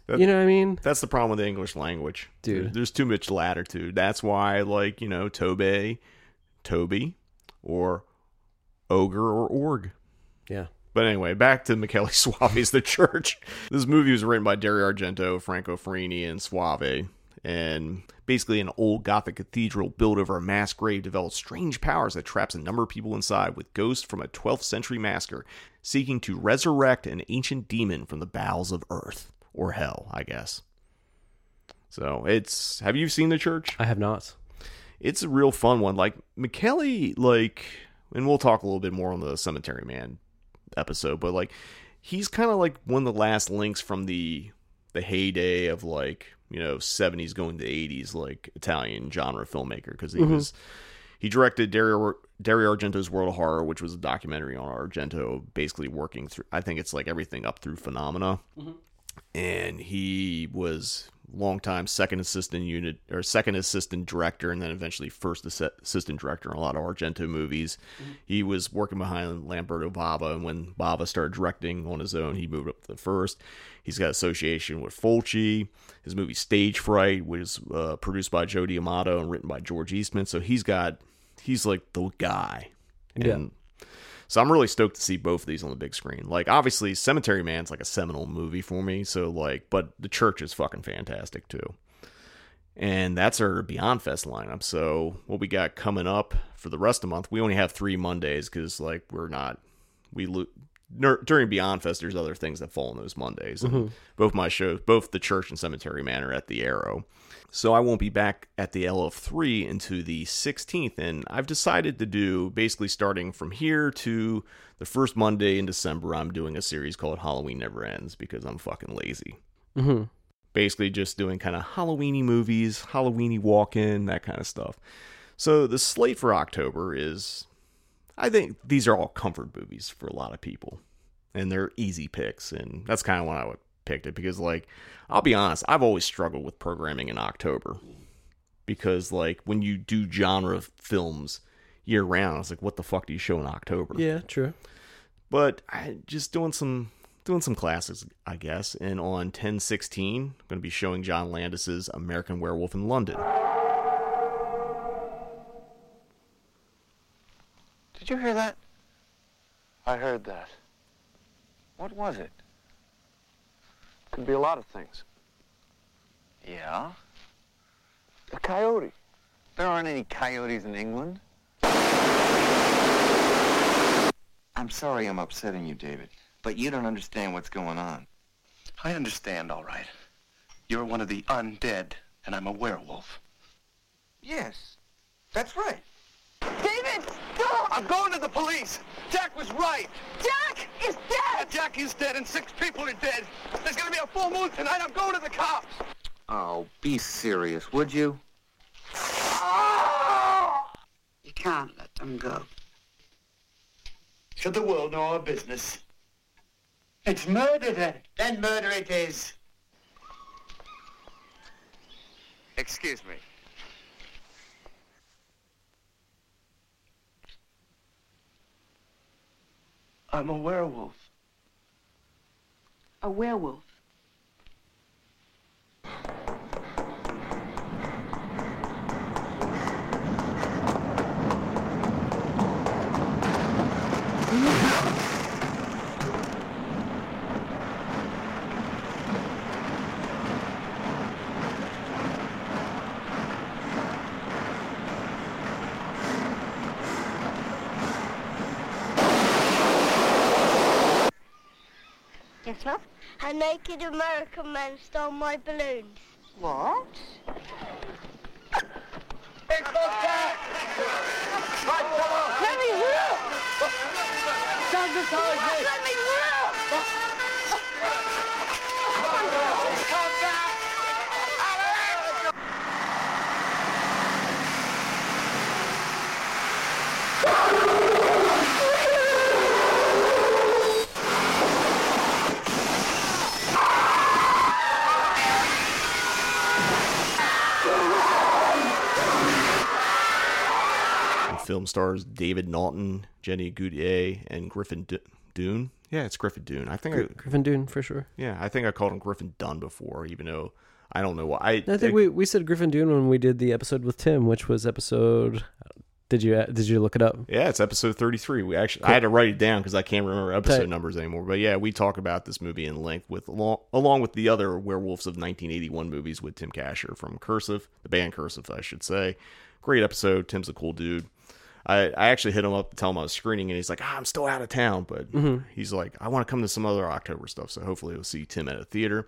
You know what I mean? That's the problem with the English language. Dude. There's too much latitude. That's why, like, you know, Toby, or Ogre or Org. Yeah. But anyway, back to Michele Soavi's The Church. This movie was written by Dario Argento, Franco Ferrini, and Soavi. And basically, an old Gothic cathedral built over a mass grave develops strange powers that traps a number of people inside with ghosts from a 12th century massacre seeking to resurrect an ancient demon from the bowels of Earth. Or Hell, I guess. So, it's... Have you seen The Church? I have not. It's a real fun one. Like, Michele, like... And we'll talk a little bit more on the Cemetery Man episode, but like he's kind of like one of the last links from the heyday of like, you know, 70s going to 80s like Italian genre filmmaker, because he directed Dario Argento's World of Horror, which was a documentary on Argento basically working through, I think it's like everything up through Phenomena, and he was longtime second assistant director, and then eventually first assistant director on a lot of Argento movies. He was working behind Lamberto Bava, and when Bava started directing on his own, he moved up to the first. He's got association with Fulci. His movie Stage Fright was produced by Joe D'Amato and written by George Eastman. So he's like the guy. And so I'm really stoked to see both of these on the big screen. Like, obviously, Cemetery Man's like a seminal movie for me. So, like, but The Church is fucking fantastic, too. And that's our Beyond Fest lineup. So, what we got coming up for the rest of the month, we only have 3 Mondays because, like, during Beyond Fest, there's other things that fall on those Mondays. And both my shows, both The Church and Cemetery Man, are at the Aero. So I won't be back at the LF3 into the 16th, and I've decided to do, basically starting from here to the first Monday in December, I'm doing a series called Halloween Never Ends, because I'm fucking lazy. Basically just doing kind of Halloweeny movies, Halloweeny walk-in, that kind of stuff. So the slate for October is, I think these are all comfort movies for a lot of people, and they're easy picks, and that's kind of what I would picked it, because like I'll be honest, I've always struggled with programming in October, because like when you do genre films year round, it's like, what the fuck do you show in October? Yeah, true. But I just doing some classics, I guess. And on 10/16, I'm going to be showing John Landis's American Werewolf in London. Did you hear that? I heard that. What was it? Could be a lot of things. Yeah? A coyote. There aren't any coyotes in England. I'm sorry I'm upsetting you, David, but you don't understand what's going on. I understand, all right. You're one of the undead, and I'm a werewolf. Yes, that's right. David! No! I'm going to the police! Jack was right! Jack is dead! Jack is dead and 6 people are dead! There's gonna be a full moon tonight! I'm going to the cops! Oh, be serious, would you? Oh! You can't let them go. Should the world know our business? It's murder, then murder it is. Excuse me. I'm a werewolf. A werewolf? Yes, love? A naked American man stole my balloons. What? Let me look! Stand aside, Nick! Let me look! Come back! Film stars David Naughton, Jenny Goudier, and Griffin Dunne. Yeah, it's Griffin Dunne. I think Griffin Dunne for sure. Yeah, I think I called him Griffin Dunne before, even though I don't know why. I think we said Griffin Dunne when we did the episode with Tim, which was episode. Did you look it up? Yeah, it's episode 33. We actually I had to write it down because I can't remember episode numbers anymore. But yeah, we talk about this movie in length with along with the other Werewolves of 1981 movies with Tim Casher from Cursive, the band Cursive, I should say. Great episode. Tim's a cool dude. I actually hit him up to tell him I was screening, and he's like, I'm still out of town. But he's like, I want to come to some other October stuff, so hopefully we'll see Tim at a theater.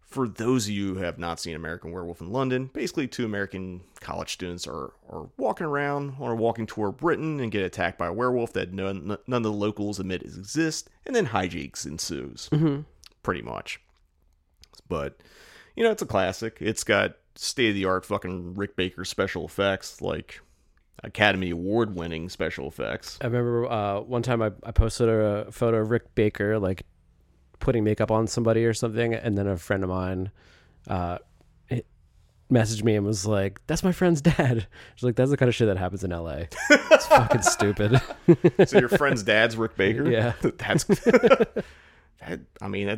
For those of you who have not seen American Werewolf in London, basically two American college students are walking around on a walking tour of Britain and get attacked by a werewolf that none of the locals admit exists, and then hijinks ensues, pretty much. But, you know, it's a classic. It's got state-of-the-art fucking Rick Baker special effects, like... Academy Award winning special effects. I remember one time I posted a photo of Rick Baker like putting makeup on somebody or something, and then a friend of mine messaged me and was like, that's my friend's dad. She's like, that's the kind of shit that happens in LA. It's fucking stupid. So your friend's dad's Rick Baker? Yeah. That's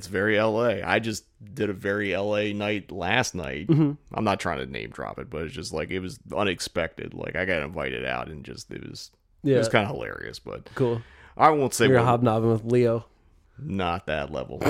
very LA. I just did a very LA night last night. I'm not trying to name drop it, but it's just like, it was unexpected. Like I got invited out and just, it was kind of hilarious, but cool. I won't say. You're hobnobbing with Leo. Not that level.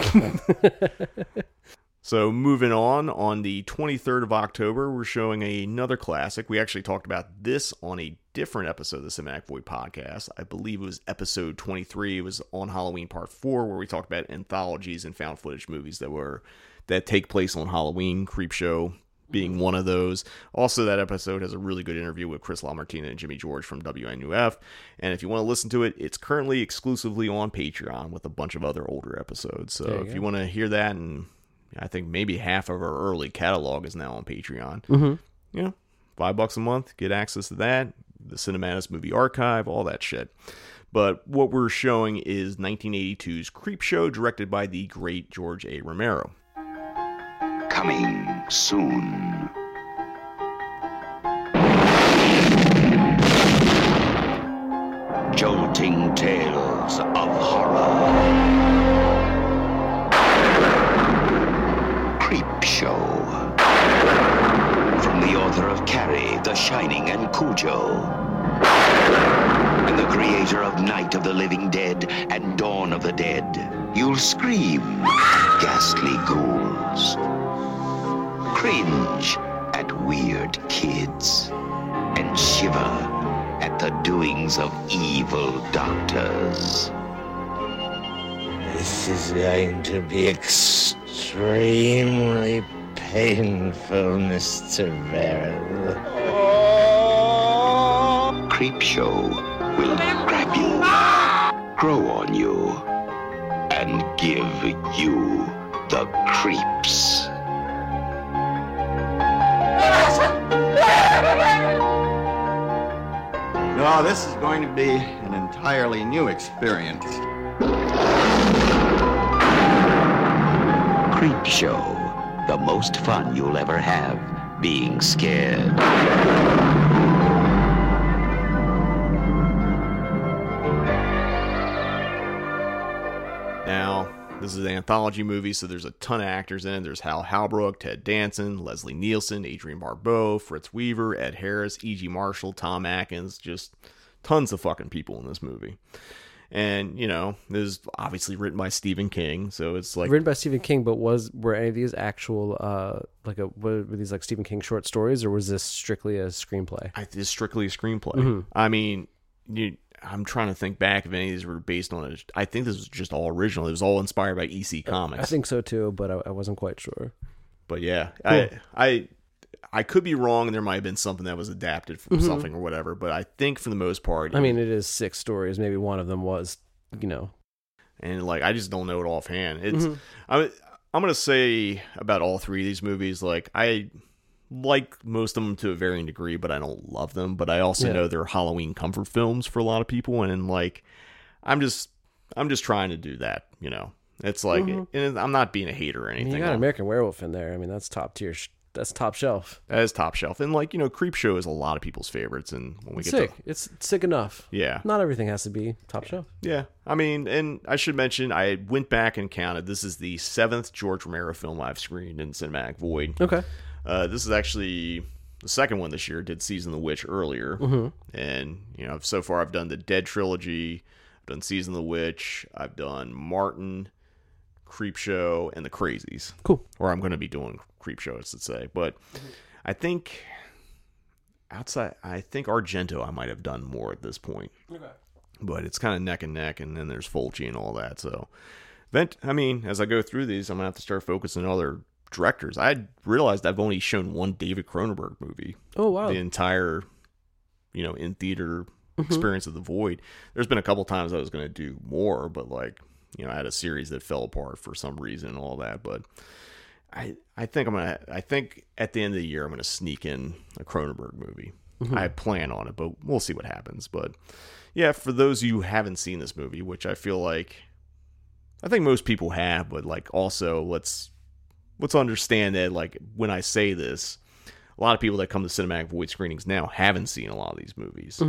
So moving on the 23rd of October, we're showing another classic. We actually talked about this on a different episode of the Cinematic Void podcast. I believe it was episode 23. It was on Halloween Part 4, where we talked about anthologies and found footage movies that take place on Halloween, Creepshow being one of those. Also, that episode has a really good interview with Chris LaMartina and Jimmy George from WNUF. And if you want to listen to it, it's currently exclusively on Patreon with a bunch of other older episodes. So if you want to hear that, and I think maybe half of our early catalog is now on Patreon. You know, $5 a month, get access to that, the Cinematic Movie Archive, all that shit. But what we're showing is 1982's Creepshow, directed by the great George A. Romero. Coming soon. Jolting tales of horror. Creepshow. From the author of Carrie, The Shining, and Cujo. And the creator of Night of the Living Dead and Dawn of the Dead. You'll scream at ghastly ghouls. Cringe at weird kids. And shiver at the doings of evil doctors. This is going to be extremely painful, Mr. Verrill. Creepshow will grab you, grow on you, and give you the creeps. Well, this is going to be an entirely new experience. Creep Show, the most fun you'll ever have being scared. Now, this is an anthology movie, so there's a ton of actors in it. There's Hal Halbrook, Ted Danson, Leslie Nielsen, Adrian Barbeau, Fritz Weaver, Ed Harris, E.G. Marshall, Tom Atkins, just tons of fucking people in this movie. And, you know, it was obviously written by Stephen King, so it's like... Written by Stephen King, but were any of these actual, were these like Stephen King short stories, or was this strictly a screenplay? It's strictly a screenplay. Mm-hmm. I mean, I'm trying to think back if any of these were based on it. I think this was just all original. It was all inspired by EC Comics. I think so too, but I wasn't quite sure. But yeah, cool. I could be wrong. There might have been something that was adapted from something or whatever. But I think for the most part, it is six stories. Maybe one of them was, and I just don't know it offhand. It's I'm gonna say about all three of these movies. I like most of them to a varying degree, but I don't love them. But I also know they're Halloween comfort films for a lot of people, and I'm just trying to do that. It's like, and I'm not being a hater or anything. You got American Werewolf in there. That's top tier. That's top shelf. That is top shelf. And Creepshow is a lot of people's favorites. And when we get sick, it's sick enough. Yeah. Not everything has to be top shelf. Yeah. And I should mention, I went back and counted. This is the 7th George Romero film I've screened in Cinematic Void. Okay. This is actually the second one this year. Did Season of the Witch earlier. Mm-hmm. And, so far I've done the Dead Trilogy. I've done Season of the Witch. I've done Martin, Creepshow, and The Crazies. Cool. Or I'm going to be doing Creepshow, I should say. But I think Argento I might have done more at this point. Okay. But it's kind of neck and neck, and then there's Fulci and all that. So, as I go through these, I'm going to have to start focusing on other directors. I realized I've only shown one David Cronenberg movie. Oh, wow. The entire, in-theater experience of The Void. There's been a couple times I was going to do more, but I had a series that fell apart for some reason and all that, but I think at the end of the year I'm gonna sneak in a Cronenberg movie. I plan on it, but we'll see what happens. But yeah, for those of you who haven't seen this movie, which I think most people have, but also let's understand that when I say this, a lot of people that come to Cinematic Void screenings now haven't seen a lot of these movies,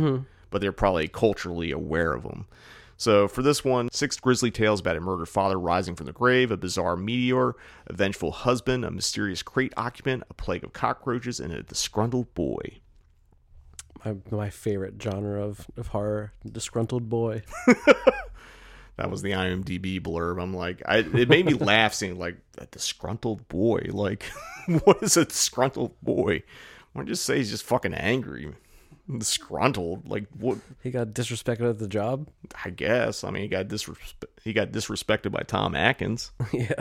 but they're probably culturally aware of them. So for this one, 6 grisly tales about a murdered father rising from the grave, a bizarre meteor, a vengeful husband, a mysterious crate occupant, a plague of cockroaches, and a disgruntled boy. My favorite genre of horror, disgruntled boy. That was the IMDb blurb. It made me laugh seeing a disgruntled boy. What is a disgruntled boy? Why don't you just say he's just fucking angry? Disgruntled, what? He got disrespected at the job. I guess. He got disrespected by Tom Atkins. Yeah.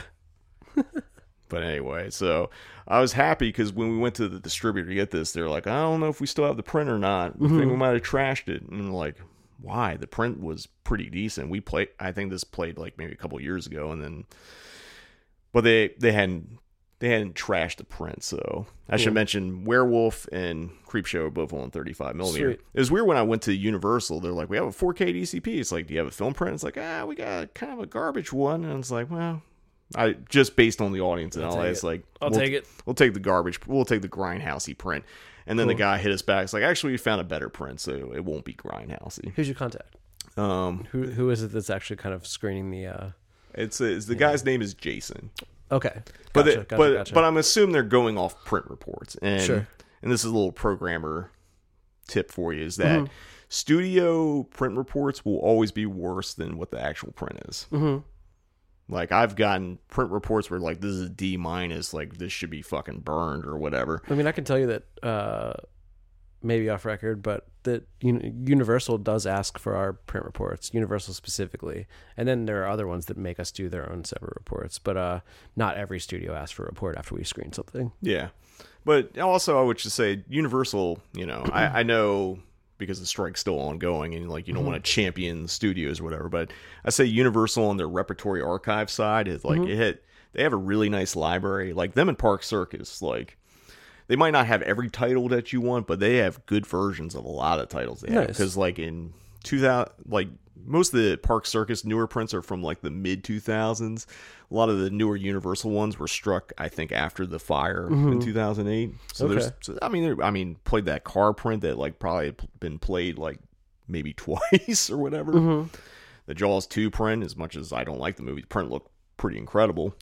But anyway, so I was happy because when we went to the distributor to get this, they're like, I don't know if we still have the print or not. I think we might have trashed it. And I'm like, why? The print was pretty decent. I think this played maybe a couple years ago, and then, but they hadn't trashed the print, so I should mention Werewolf and Creepshow are both on 35mm. It was weird when I went to Universal. They're like, we have a 4K DCP. It's like, do you have a film print? It's like, we got kind of a garbage one. And it's like, well, I just based on the audience and all that. It's like, I'll take it. We'll take the garbage. We'll take the grindhousey print. And then the guy hit us back. It's like, actually, we found a better print, so it won't be grindhousey. Who's your contact? Who is it that's actually kind of screening the? It's the guy's name is Jason. Okay, gotcha, but I'm assuming they're going off print reports, and and this is a little programmer tip for you is that studio print reports will always be worse than what the actual print is. I've gotten print reports where this is a D-, this should be fucking burned or whatever. I can tell you that maybe off record, but that Universal does ask for our print reports, Universal specifically. And then there are other ones that make us do their own separate reports, but not every studio asks for a report after we screen something. Yeah. But also I would just say Universal, I know because the strike's still ongoing and you don't want to champion the studios or whatever, but I say Universal on their repertory archive side is they have a really nice library, them and Park Circus, They might not have every title that you want, but they have good versions of a lot of titles they have. Because like in 2000, like most of the Park Circus newer prints are from like the mid 2000s. A lot of the newer Universal ones were struck, I think, after the fire in 2008. So there's, so, I mean, played that car print that like probably had been played like maybe twice or whatever. The Jaws 2 print, as much as I don't like the movie, the print looked pretty incredible.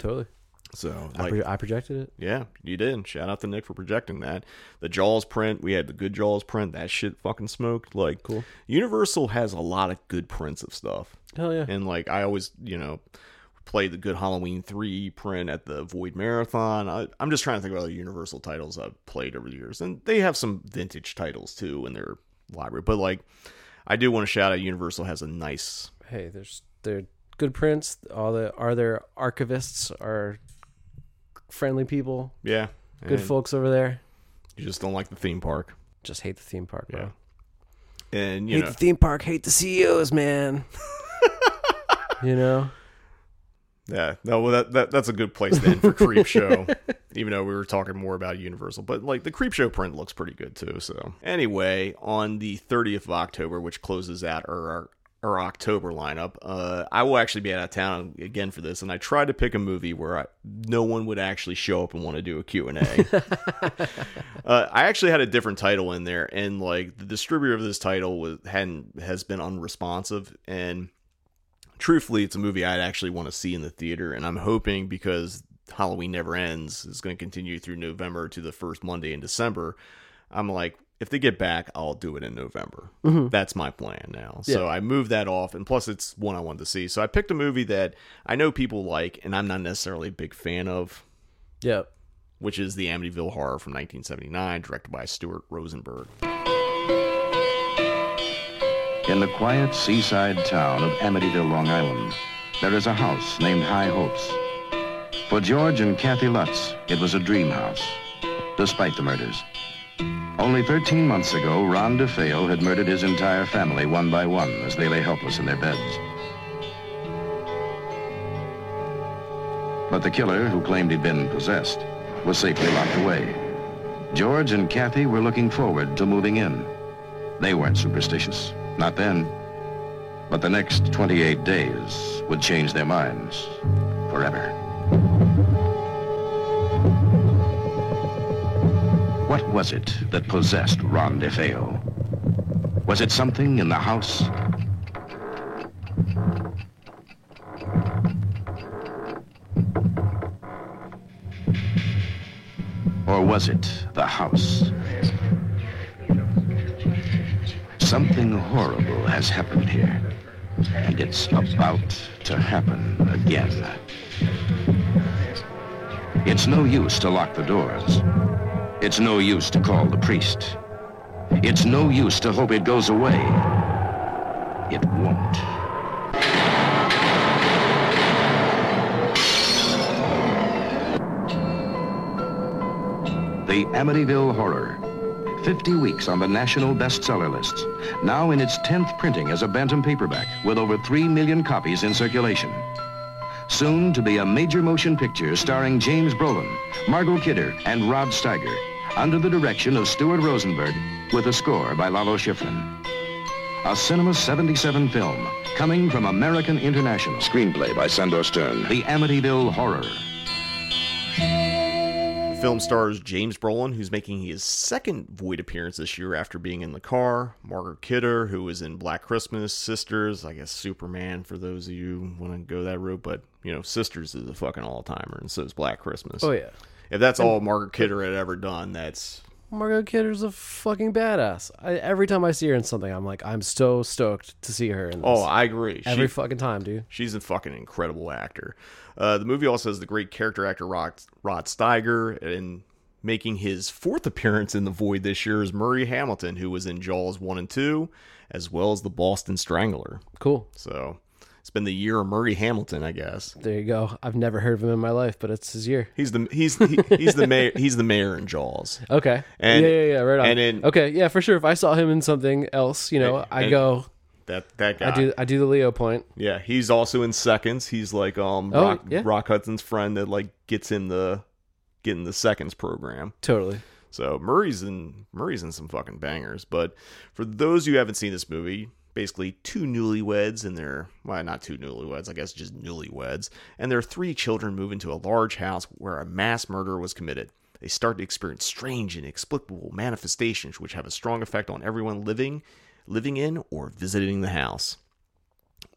So like, I projected it. Yeah, you did. Shout out to Nick for projecting that. The Jaws print, we had the good Jaws print. That shit fucking smoked. Like, cool. Universal has a lot of good prints of stuff. Hell yeah. And like, I always, you know, played the good Halloween 3 print at the Void Marathon. I'm just trying to think about the Universal titles I've played over the years, and they have some vintage titles too in their library. But like, I do want to shout out Universal has a nice. Hey, they're good prints. All the are their archivists are. Friendly people, yeah, good folks over there. You just don't like the theme park. Just hate the theme park, bro. Yeah. And you hate the theme park, hate the CEOs, man. You know. Yeah, no, well, that's a good place then for Creep Show. Even though we were talking more about Universal, but like the Creep Show print looks pretty good too. So anyway, on the 30th of October, which closes out our October lineup, I will actually be out of town again for this, and I tried to pick a movie where no one would actually show up and want to do a Q&A. I actually had a different title in there, and like the distributor of this title has been unresponsive, and truthfully it's a movie I'd actually want to see in the theater, and I'm hoping, because Halloween never ends, it's going to continue through November to the first Monday in December. I'm like, if they get back, I'll do it in November. That's my plan now. Yeah. So I moved that off, and plus it's one I wanted to see. So I picked a movie that I know people like, and I'm not necessarily a big fan of. Yep. Which is The Amityville Horror from 1979, directed by Stuart Rosenberg. In the quiet seaside town of Amityville, Long Island, there is a house named High Hopes. For George and Kathy Lutz, it was a dream house, despite the murders. Only 13 months ago, Ron DeFeo had murdered his entire family one by one as they lay helpless in their beds. But the killer, who claimed he'd been possessed, was safely locked away. George and Kathy were looking forward to moving in. They weren't superstitious, not then. But the next 28 days would change their minds forever. What was it that possessed Ron DeFeo? Was it something in the house? Or was it the house? Something horrible has happened here, and it's about to happen again. It's no use to lock the doors. It's no use to call the priest. It's no use to hope it goes away. It won't. The Amityville Horror. 50 weeks on the national bestseller lists. Now in its 10th printing as a Bantam paperback with over 3 million copies in circulation. Soon to be a major motion picture starring James Brolin, Margot Kidder, and Rod Steiger, under the direction of Stuart Rosenberg, with a score by Lalo Schifrin. A Cinema 77 film, coming from American International. Screenplay by Sandor Stern. The Amityville Horror. The film stars James Brolin, who's making his second Void appearance this year after being in The Car. Margaret Kidder, who was in Black Christmas, Sisters, I guess Superman for those of you who want to go that route, but, you know, Sisters is a fucking all-timer, and so is Black Christmas. Oh, yeah. If that's all Margaret Kidder had ever done, that's... Margaret Kidder's a fucking badass. Every time I see her in something, I'm like, I'm so stoked to see her in this. Oh, I agree. Every fucking time, dude. She's a fucking incredible actor. The movie also has the great character actor Rod Steiger, and making his fourth appearance in the Void this year is Murray Hamilton, who was in Jaws 1 and 2, as well as the Boston Strangler. Cool. So... It's been the year of Murray Hamilton, I guess. There you go. I've never heard of him in my life, but it's his year. He's the mayor in Jaws. Okay. And, yeah, right on. And okay, yeah, for sure. If I saw him in something else, you know, I go. That guy. I do the Leo point. Yeah, he's also in Seconds. He's like Rock Hudson's friend that like gets in the Seconds program. Totally. So Murray's in some fucking bangers. But for those who haven't seen this movie, basically two newlyweds and their, well, not two newlyweds, I guess just newlyweds, and their three children move into a large house where a mass murder was committed. They start to experience strange and inexplicable manifestations which have a strong effect on everyone living in or visiting the house.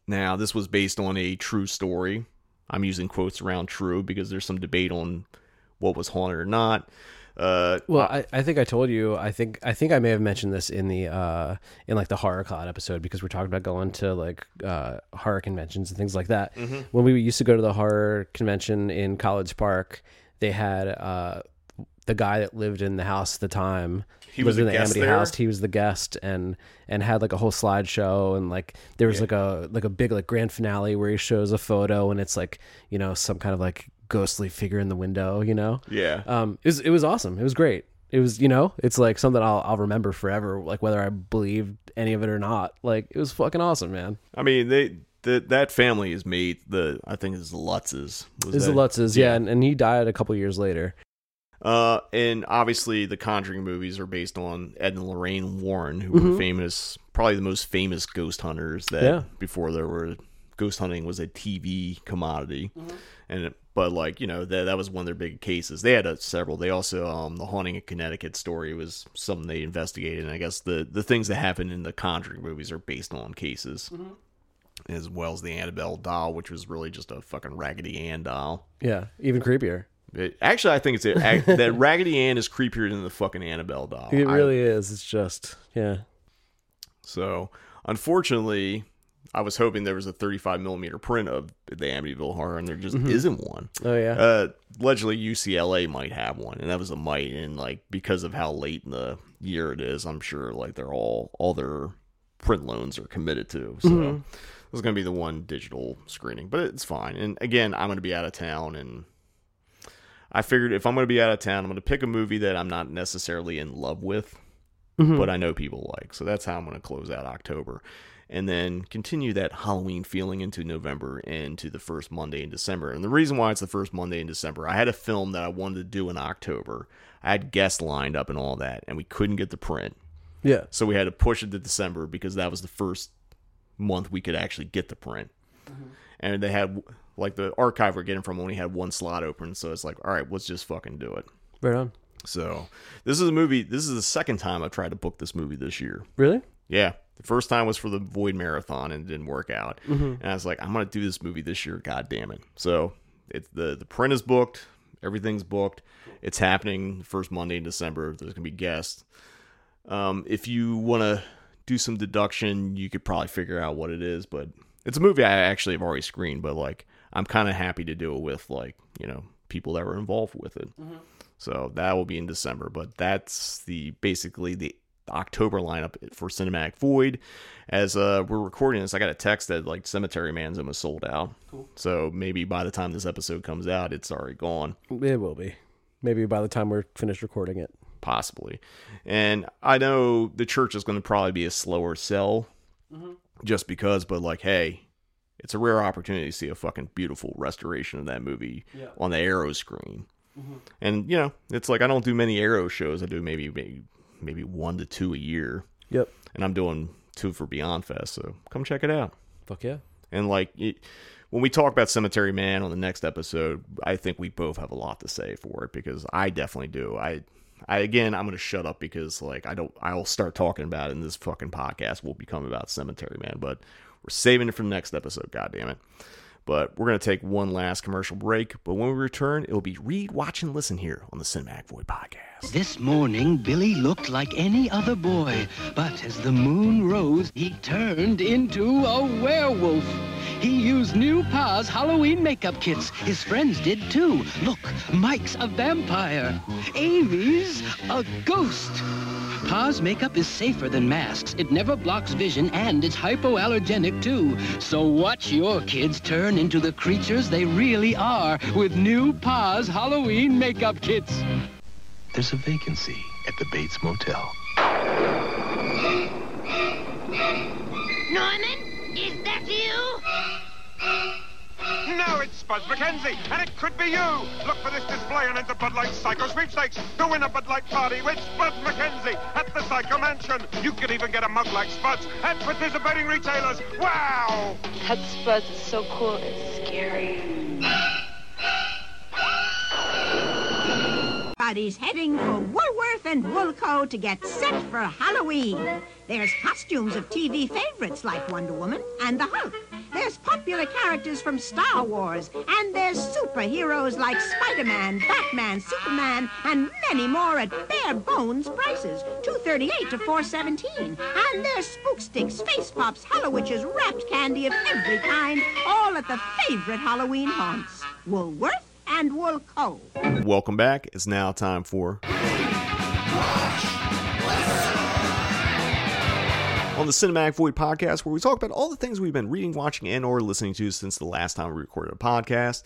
Now, this was based on a true story. I'm using quotes around true because there's some debate on what was haunted or not. I think I told you, I think I may have mentioned this in the, in like the HorrorCon episode, because we're talking about going to like, horror conventions and things like that. Mm-hmm. When we used to go to the horror convention in College Park, they had, the guy that lived in the house at the time, he was in the Amity house. He was the guest and had like a whole slideshow. And like, there was like a big, like grand finale where he shows a photo and it's like, you know, some kind of like ghostly figure in the window, you know? Yeah. It was awesome. It was great. It was, you know, it's like something I'll remember forever. Like whether I believed any of it or not, like it was fucking awesome, man. I mean, that family is made I think it's the Lutzes. Yeah. And he died a couple years later. And obviously the Conjuring movies are based on Ed and Lorraine Warren, who were famous, probably the most famous ghost hunters before there were ghost hunting was a TV commodity. Mm-hmm. But like, you know, that was one of their big cases. They had several. They also, the Haunting of Connecticut story was something they investigated. And I guess the things that happen in the Conjuring movies are based on cases, as well as the Annabelle doll, which was really just a fucking Raggedy Ann doll. Yeah. Even creepier. Actually, I think it's that Raggedy Ann is creepier than the fucking Annabelle doll. It really is. It's just, yeah. So, unfortunately, I was hoping there was a 35mm print of the Amityville Horror, and there just isn't one. Oh, yeah. Allegedly, UCLA might have one, and that was a might. And, like, because of how late in the year it is, I'm sure, like, they're all their print loans are committed to. So, it was going to be the one digital screening, but it's fine. And, again, I'm going to be out of town, and I figured if I'm going to be out of town, I'm going to pick a movie that I'm not necessarily in love with, but I know people like. So that's how I'm going to close out October and then continue that Halloween feeling into November and to the first Monday in December. And the reason why it's the first Monday in December, I had a film that I wanted to do in October. I had guests lined up and all that, and we couldn't get the print. Yeah. So we had to push it to December because that was the first month we could actually get the print. Mm-hmm. And they had, like, the archive we're getting from only had one slot open, so it's like, all right, let's just fucking do it. Right on. So, this is a movie, this is the second time I've tried to book this movie this year. Really? Yeah. The first time was for the Void Marathon, and it didn't work out. Mm-hmm. And I was like, I'm going to do this movie this year, god damn it. So, it's the print is booked, everything's booked, it's happening the first Monday in December, there's going to be guests. If you want to do some deduction, you could probably figure out what it is, but it's a movie I actually have already screened, but like, I'm kind of happy to do it with, like, you know, people that were involved with it. Mm-hmm. So that will be in December, but that's basically the October lineup for Cinematic Void. As we're recording this, I got a text that like Cemetery Man's almost sold out. Cool. So maybe by the time this episode comes out, it's already gone. It will be. Maybe by the time we're finished recording it. Possibly. And I know The Church is going to probably be a slower sell just because, but like, hey, it's a rare opportunity to see a fucking beautiful restoration of that movie on the Aero screen. Mm-hmm. And, you know, it's like I don't do many Aero shows. I do maybe 1 to 2 a year. Yep. And I'm doing 2 for Beyond Fest, so come check it out. Fuck yeah. And, like, when we talk about Cemetery Man on the next episode, I think we both have a lot to say for it because I definitely do. Again, I'm going to shut up because, like, I'll start talking about it and this fucking podcast will become about Cemetery Man, but we're saving it for the next episode, goddammit. But we're going to take one last commercial break. But when we return, it'll be Read, Watch, and Listen here on the Cinematic Void Podcast. This morning, Billy looked like any other boy. But as the moon rose, he turned into a werewolf. He used new Pa's Halloween makeup kits. His friends did, too. Look, Mike's a vampire. Amy's a ghost. Pa's makeup is safer than masks. It never blocks vision, and it's hypoallergenic, too. So watch your kids turn into the creatures they really are with new Pa's Halloween makeup kits. There's a vacancy at the Bates Motel. Norman, is that you? No, it's Buzz McKenzie, and it could be you. Look for this display and enter Bud Light Psycho Sweepstakes to win a Bud Light party with Bud McKenzie at the Psycho Mansion. You could even get a mug like Spud's at participating retailers. Wow! That Spud's is so cool, it's scary. Everybody's heading for Woolworth and Woolco to get set for Halloween. There's costumes of TV favorites like Wonder Woman and the Hulk. There's popular characters from Star Wars, and there's superheroes like Spider-Man, Batman, Superman, and many more at bare bones prices, $2.38 to $4.17. And there's spook sticks, face pops, Hollow Witches, wrapped candy of every kind, all at the favorite Halloween haunts, Woolworth and Woolco. Welcome back. It's now time for on the Cinematic Void podcast, where we talk about all the things we've been reading, watching, and or listening to since the last time we recorded a podcast.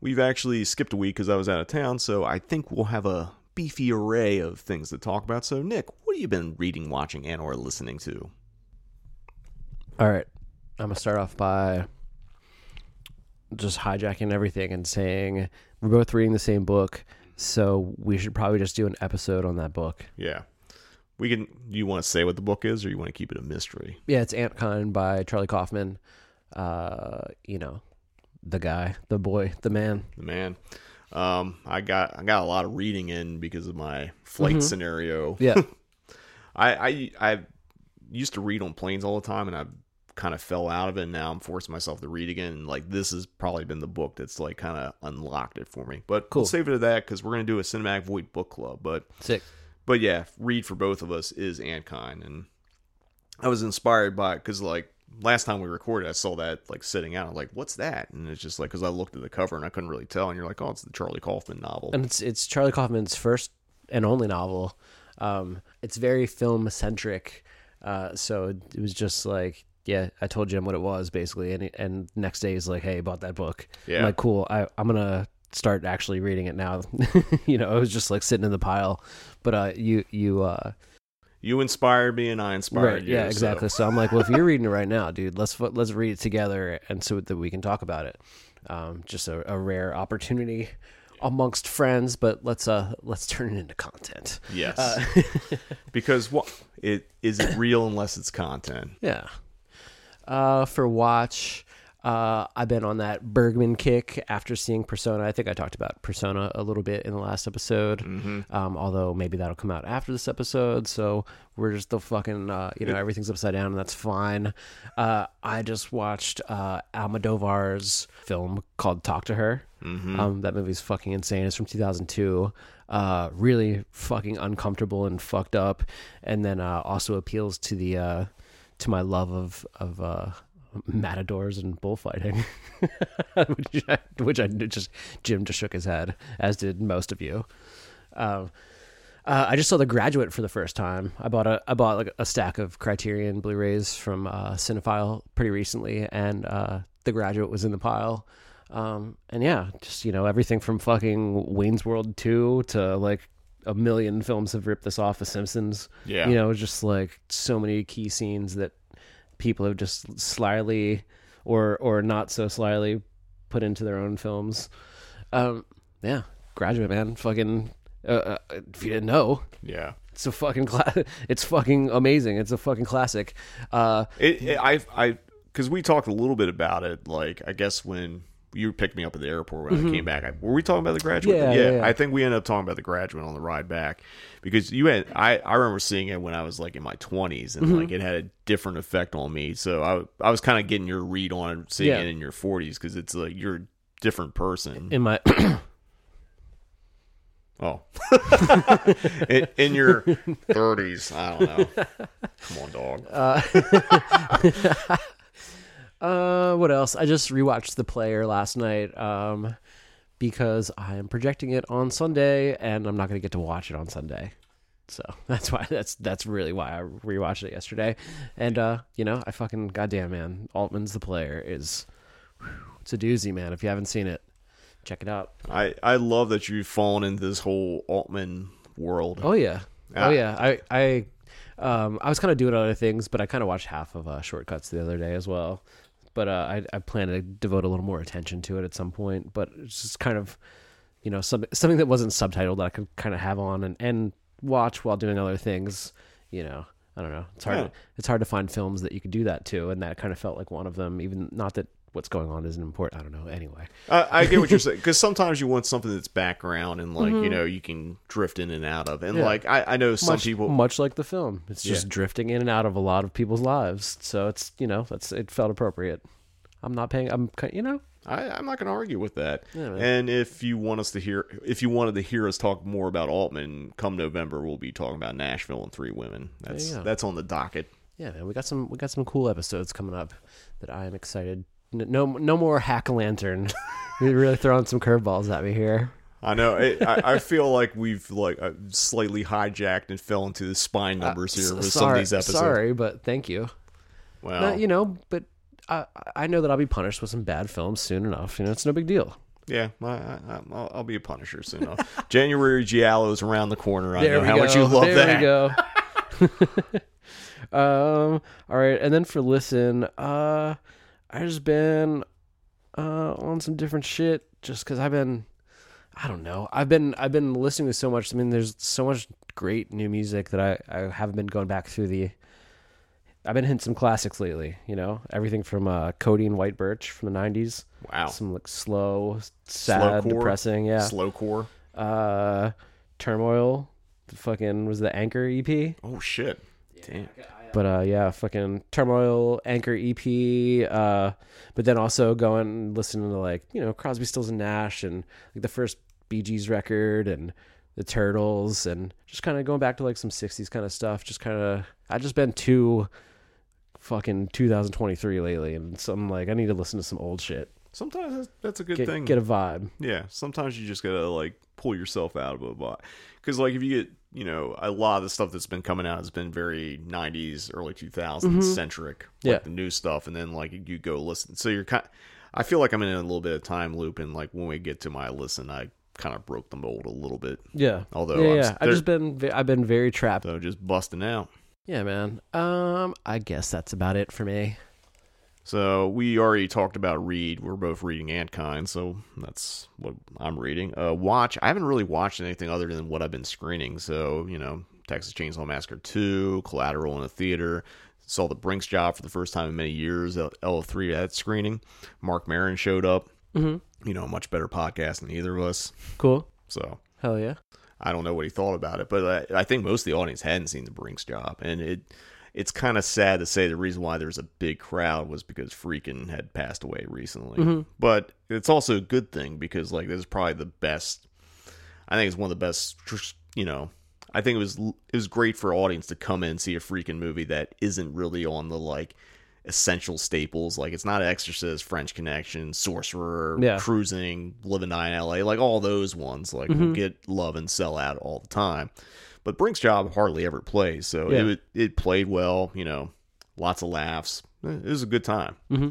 We've actually skipped a week because I was out of town, so I think we'll have a beefy array of things to talk about. So, Nick, what have you been reading, watching, and or listening to? All right. I'm going to start off by just hijacking everything and saying we're both reading the same book, so we should probably just do an episode on that book. Yeah. We can. Do you want to say what the book is, or you want to keep it a mystery? Yeah, it's Antkind by Charlie Kaufman. You know, the guy, the boy, the man. The man. I got a lot of reading in because of my flight scenario. Yeah. I used to read on planes all the time, and I kind of fell out of it, and now I'm forcing myself to read again, and like this has probably been the book that's like kind of unlocked it for me. But cool. We'll save it to that because we're going to do a Cinematic Void book club. But sick. But yeah, read for both of us is Antkind, and I was inspired by it because like last time we recorded, I saw that like sitting out. I'm like, what's that? And it's just like, because I looked at the cover and I couldn't really tell, and you're like, oh, it's the Charlie Kaufman novel, and it's Charlie Kaufman's first and only novel. It's very film centric, so it was just like, yeah, I told Jim what it was basically, and next day he's like, hey, I bought that book. Yeah, I'm like, cool. I'm gonna start actually reading it now. You know, it was just like sitting in the pile, but you inspired me and I inspired right, you. Yeah, exactly. So I'm like, well, if you're reading it right now, dude, let's read it together and so that we can talk about it. Just a rare opportunity amongst friends, but let's turn it into content. Yes. Because it isn't real unless it's content. Yeah. For watch, I've been on that Bergman kick after seeing Persona. I think I talked about Persona a little bit in the last episode, although maybe that'll come out after this episode. So we're just the fucking, everything's upside down, and that's fine. I just watched Almodovar's film called Talk to Her. That movie's fucking insane. It's from 2002. Really fucking uncomfortable and fucked up. And then also appeals to the to my love of matadors and bullfighting, which I just, Jim just shook his head, as did most of you. I just saw The Graduate for the first time. I bought like a stack of Criterion Blu-rays from Cinephile pretty recently, and The Graduate was in the pile. And yeah, just, you know, everything from fucking Wayne's World 2 to like a million films have ripped this off, The Simpsons. Yeah, you know, just like so many key scenes that people have just slyly or not so slyly put into their own films. Yeah, Graduate, man, fucking if you didn't know, yeah, it's a fucking it's fucking amazing. It's a fucking classic. I because we talked a little bit about it, like I guess when you picked me up at the airport when I came back. Were we talking about The Graduate? Yeah. I think we ended up talking about The Graduate on the ride back because you had, I remember seeing it when I was like in my 20s, and like it had a different effect on me. So I was kind of getting your read on seeing it in your 40s because it's like you're a different person. In my in your 30s. I don't know. Come on, dog. What else? I just rewatched The Player last night because I am projecting it on Sunday, and I'm not going to get to watch it on Sunday, so that's really why I rewatched it yesterday. And I fucking goddamn, man, Altman's The Player is it's a doozy, man. If you haven't seen it, check it out. I love that you've fallen into this whole Altman world. Oh yeah. I was kind of doing other things, but I kind of watched half of Shortcuts the other day as well. But I plan to devote a little more attention to it at some point. But it's just kind of, you know, something that wasn't subtitled that I could kind of have on and watch while doing other things. You know, I don't know. It's hard. Yeah. It's hard to find films that you could do that to, and that kind of felt like one of them. Even not that what's going on isn't important. I don't know. Anyway, I get what you're saying, because sometimes you want something that's background and like you know, you can drift in and out of. And like I know some people, much like the film, it's just drifting in and out of a lot of people's lives. So it's, you know, that's, it felt appropriate. I'm not paying. I'm, you know, I'm not going to argue with that. Yeah, and if you want us to hear, if you wanted to hear us talk more about Altman, come November, we'll be talking about Nashville and Three Women. That's on the docket. Yeah, man, we got some cool episodes coming up that I am excited. No more hack-a-lantern. You're really throwing some curveballs at me here. I know. I feel like we've slightly hijacked and fell into the spine numbers here with some of these episodes. Sorry, but thank you. Well, not, you know, but I know that I'll be punished with some bad films soon enough. You know, it's no big deal. Yeah, I'll be a punisher soon enough. January Giallo is around the corner. I know how much you love that. There we go. All right, and then for listen, I've just been on some different shit just because I've been listening to so much. I mean, there's so much great new music that I haven't been going back through the... I've been hitting some classics lately, you know, everything from Cody and White Birch from the 90s. Wow. Some like slow, sad, depressing. Yeah. Slowcore. Turmoil. The fucking was the Anchor EP. Oh, shit. Damn. But yeah, fucking Turmoil, Anchor EP, but then also going and listening to like, you know, Crosby, Stills and Nash and like the first Bee Gees record and the Turtles and just kind of going back to like some 60s kind of stuff. Just kind of, I've just been too fucking 2023 lately, and so I'm like, I need to listen to some old shit. Sometimes that's a good thing. Get a vibe. Yeah, sometimes you just gotta like pull yourself out of a vibe, because like if you get, you know, a lot of the stuff that's been coming out has been very 90s, early 2000s centric, like the new stuff, and then like you go listen. So you're kind of, I feel like I'm in a little bit of time loop, and like when we get to my listen, I kind of broke the mold a little bit. Yeah. Although I've been very trapped. So just busting out. Yeah, man. I guess that's about it for me. So we already talked about read. We're both reading Antkind, so that's what I'm reading. Watch. I haven't really watched anything other than what I've been screening. So, you know, Texas Chainsaw Massacre 2, Collateral in the theater. Saw The Brinks Job for the first time in many years. L3 at screening. Mark Maron showed up. Mm-hmm. You know, much better podcast than either of us. Cool. So. Hell yeah. I don't know what he thought about it, but I think most of the audience hadn't seen The Brinks Job, and it's kind of sad to say the reason why there's a big crowd was because Freakin had passed away recently. Mm-hmm. But it's also a good thing because, like, this is probably the best. I think it's one of the best, you know, I think it was great for audience to come in and see a Freakin movie that isn't really on the, like, essential staples. Like, it's not Exorcist, French Connection, Sorcerer, Cruising, Live and Die in LA, like all those ones, like who get love and sell out all the time. But Brink's Job hardly ever plays, so it played well, you know, lots of laughs. It was a good time. Mm-hmm.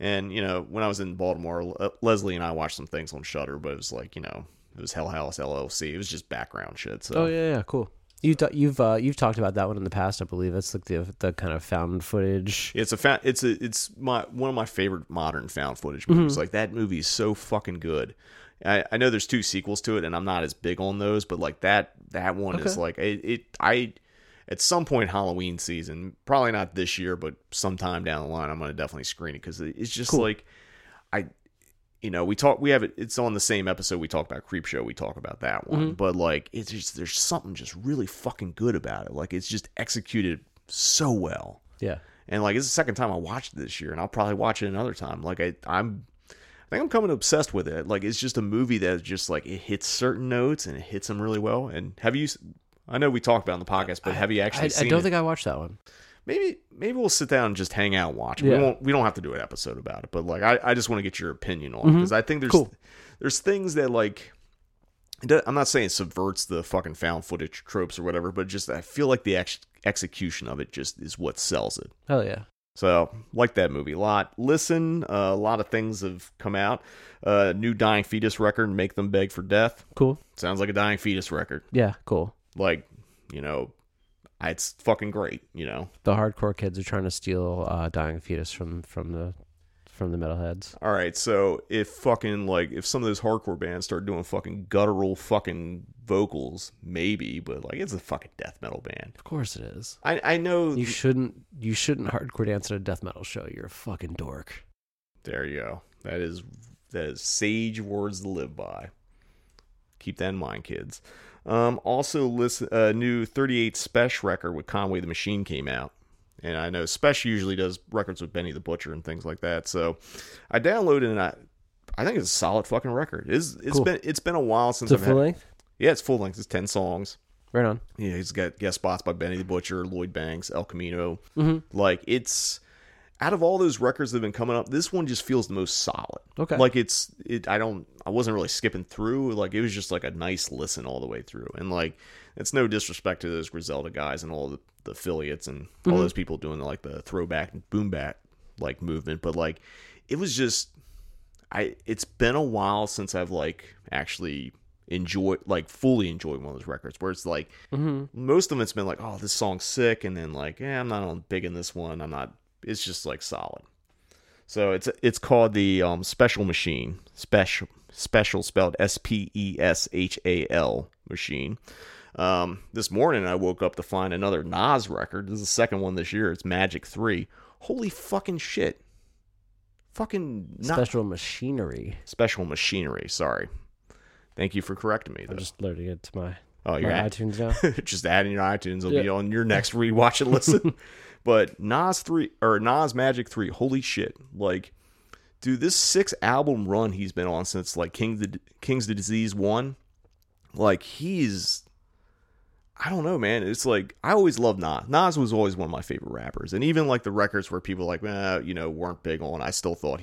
And, you know, when I was in Baltimore, Leslie and I watched some things on Shudder, but it was like, you know, it was Hell House LLC. It was just background shit. So. Oh, yeah, cool. You've talked about that one in the past, I believe. It's like the kind of found footage. It's one of my favorite modern found footage movies. Mm-hmm. Like, that movie is so fucking good. I know there's two sequels to it, and I'm not as big on those, but like that one is like I at some point Halloween season, probably not this year, but sometime down the line, I'm gonna definitely screen it because it's just cool. Like I, you know, it's on the same episode we talk about Creepshow, we talk about that one, but like it's just there's something just really fucking good about it. Like, it's just executed so well. Yeah, and like it's the second time I watched it this year, and I'll probably watch it another time. Like I think I'm coming obsessed with it. Like, it's just a movie that just like it hits certain notes and it hits them really well. And have you? I know we talked about it on the podcast, but have you actually seen it? I don't think I watched that one. Maybe we'll sit down and just hang out and watch. Yeah. We don't have to do an episode about it, but like I just want to get your opinion on it, because I think there's things that, like, I'm not saying it subverts the fucking found footage tropes or whatever, but just I feel like the execution of it just is what sells it. Hell yeah. So, like that movie a lot. Listen, a lot of things have come out. New Dying Fetus record, Make Them Beg for Death. Cool. Sounds like a Dying Fetus record. Yeah, cool. Like, you know, it's fucking great, you know. The hardcore kids are trying to steal Dying Fetus from the from the metalheads. All right, so if some of those hardcore bands start doing fucking guttural fucking vocals, maybe, but it's a fucking death metal band. Of course it is. I know you shouldn't hardcore dance at a death metal show. You're a fucking dork. There you go. That is sage words to live by. Keep that in mind, kids. Also, listen, a new 38 Spesh record with Conway the Machine came out. And I know Spesh usually does records with Benny the Butcher and things like that. So I downloaded and I think it's a solid fucking record. It's been a while since I've had it. It's full length? Yeah, it's full length. It's 10 songs. Right on. Yeah, he's got guest spots by Benny the Butcher, Lloyd Banks, El Camino. Mm-hmm. It's... Out of all those records that have been coming up, this one just feels the most solid. Okay. I wasn't really skipping through. It was just a nice listen all the way through. And it's no disrespect to those Griselda guys and all the affiliates and all those people doing the throwback and boom bat movement. But it was just, it's been a while since I've actually enjoyed, fully enjoyed one of those records where it's most of them it's been oh, this song's sick. And then I'm not on big in this one. I'm not. It's just solid. So it's called the Special Machine. Special spelled Speshal Machine. This morning I woke up to find another Nas record. This is the second one this year. It's Magic 3. Holy fucking shit. Fucking Special Machinery. Sorry. Thank you for correcting me, though. I'm just loading it to my... Oh, you're on iTunes now? Just adding your iTunes. It'll be on your next rewatch and listen. But Nas Magic 3, holy shit. Dude, this 6-album run he's been on since, King's the Disease 1. He's... I don't know, man. It's I always loved Nas. Nas was always one of my favorite rappers. And even, the records where people weren't big on, I still thought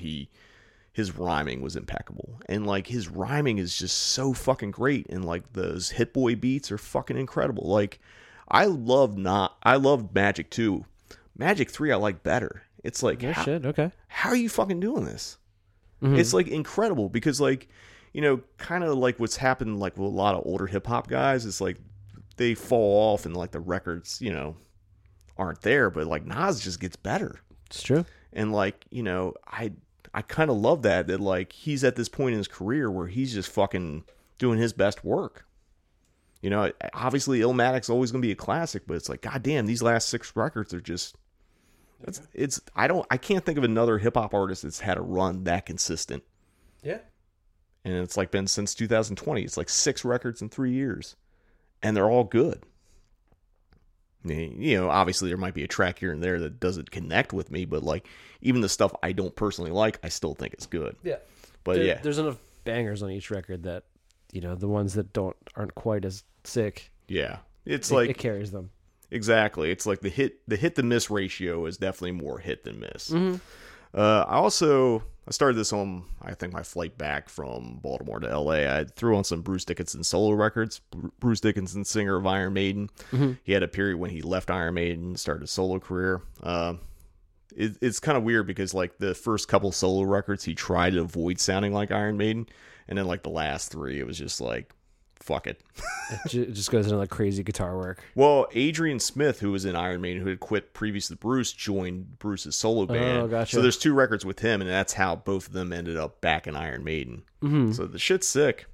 his rhyming was impeccable. And his rhyming is just so fucking great. And those Hit Boy beats are fucking incredible. I love Magic 2. Magic 3 I like better. It's how are you fucking doing this? Mm-hmm. It's incredible because kind of what's happened with a lot of older hip hop guys, it's they fall off and the records, aren't there, but Nas just gets better. It's true. And I kind of love that he's at this point in his career where he's just fucking doing his best work. Obviously Illmatic's always going to be a classic, but it's goddamn, these last 6 records are just, I can't think of another hip hop artist that's had a run that consistent. Yeah. And it's been since 2020, it's 6 records in 3 years and they're all good. Obviously there might be a track here and there that doesn't connect with me, but even the stuff I don't personally like, I still think it's good. Yeah. But there's enough bangers on each record that, the ones that aren't quite as sick. Yeah. It carries them. Exactly. It's the hit to miss ratio is definitely more hit than miss. Mm-hmm. I started this on, I think, my flight back from Baltimore to LA. I threw on some Bruce Dickinson solo records. Bruce Dickinson, singer of Iron Maiden. Mm-hmm. He had a period when he left Iron Maiden and started a solo career. It's kind of weird because the first couple solo records, he tried to avoid sounding like Iron Maiden. And then the last 3, it was just fuck it. It just goes into crazy guitar work. Well, Adrian Smith, who was in Iron Maiden, who had quit previous to Bruce, joined Bruce's solo band. Oh, gotcha. So there's 2 records with him, and that's how both of them ended up back in Iron Maiden. Mm-hmm. So the shit's sick.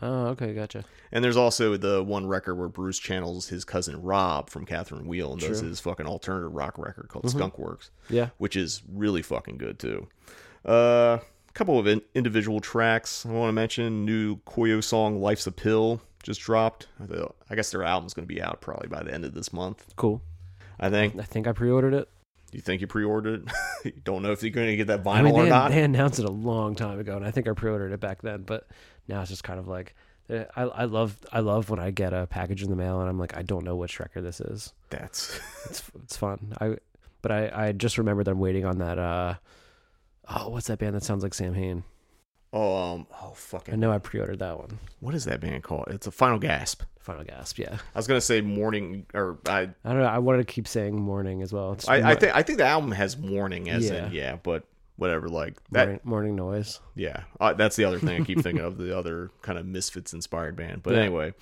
Oh, okay, gotcha. And there's also the one record where Bruce channels his cousin Rob from Catherine Wheel and does his fucking alternative rock record called Skunk Works. Yeah. Which is really fucking good, too. Couple of individual tracks I want to mention. New Koyo song Life's a Pill just dropped. I guess their album's going to be out probably by the end of this month. Cool. I think I pre-ordered it. You think you pre-ordered it? You don't know if you're going to get that vinyl or not. They announced it a long time ago, and I think I pre-ordered it back then, but now it's just kind of I love when I get a package in the mail and I'm I don't know which record this is. That's it's fun. I just remembered that I'm waiting on that oh, what's that band that sounds like Sam Hain? Oh, fucking. I know I pre-ordered that one. What is that band called? It's a Final Gasp. Final Gasp, yeah. I was gonna say Morning, or I don't know. I wanted to keep saying Morning as well. I think the album has Morning as in, yeah, but whatever, like that morning noise. Yeah, that's the other thing I keep thinking of, the other kind of Misfits inspired band. But anyway,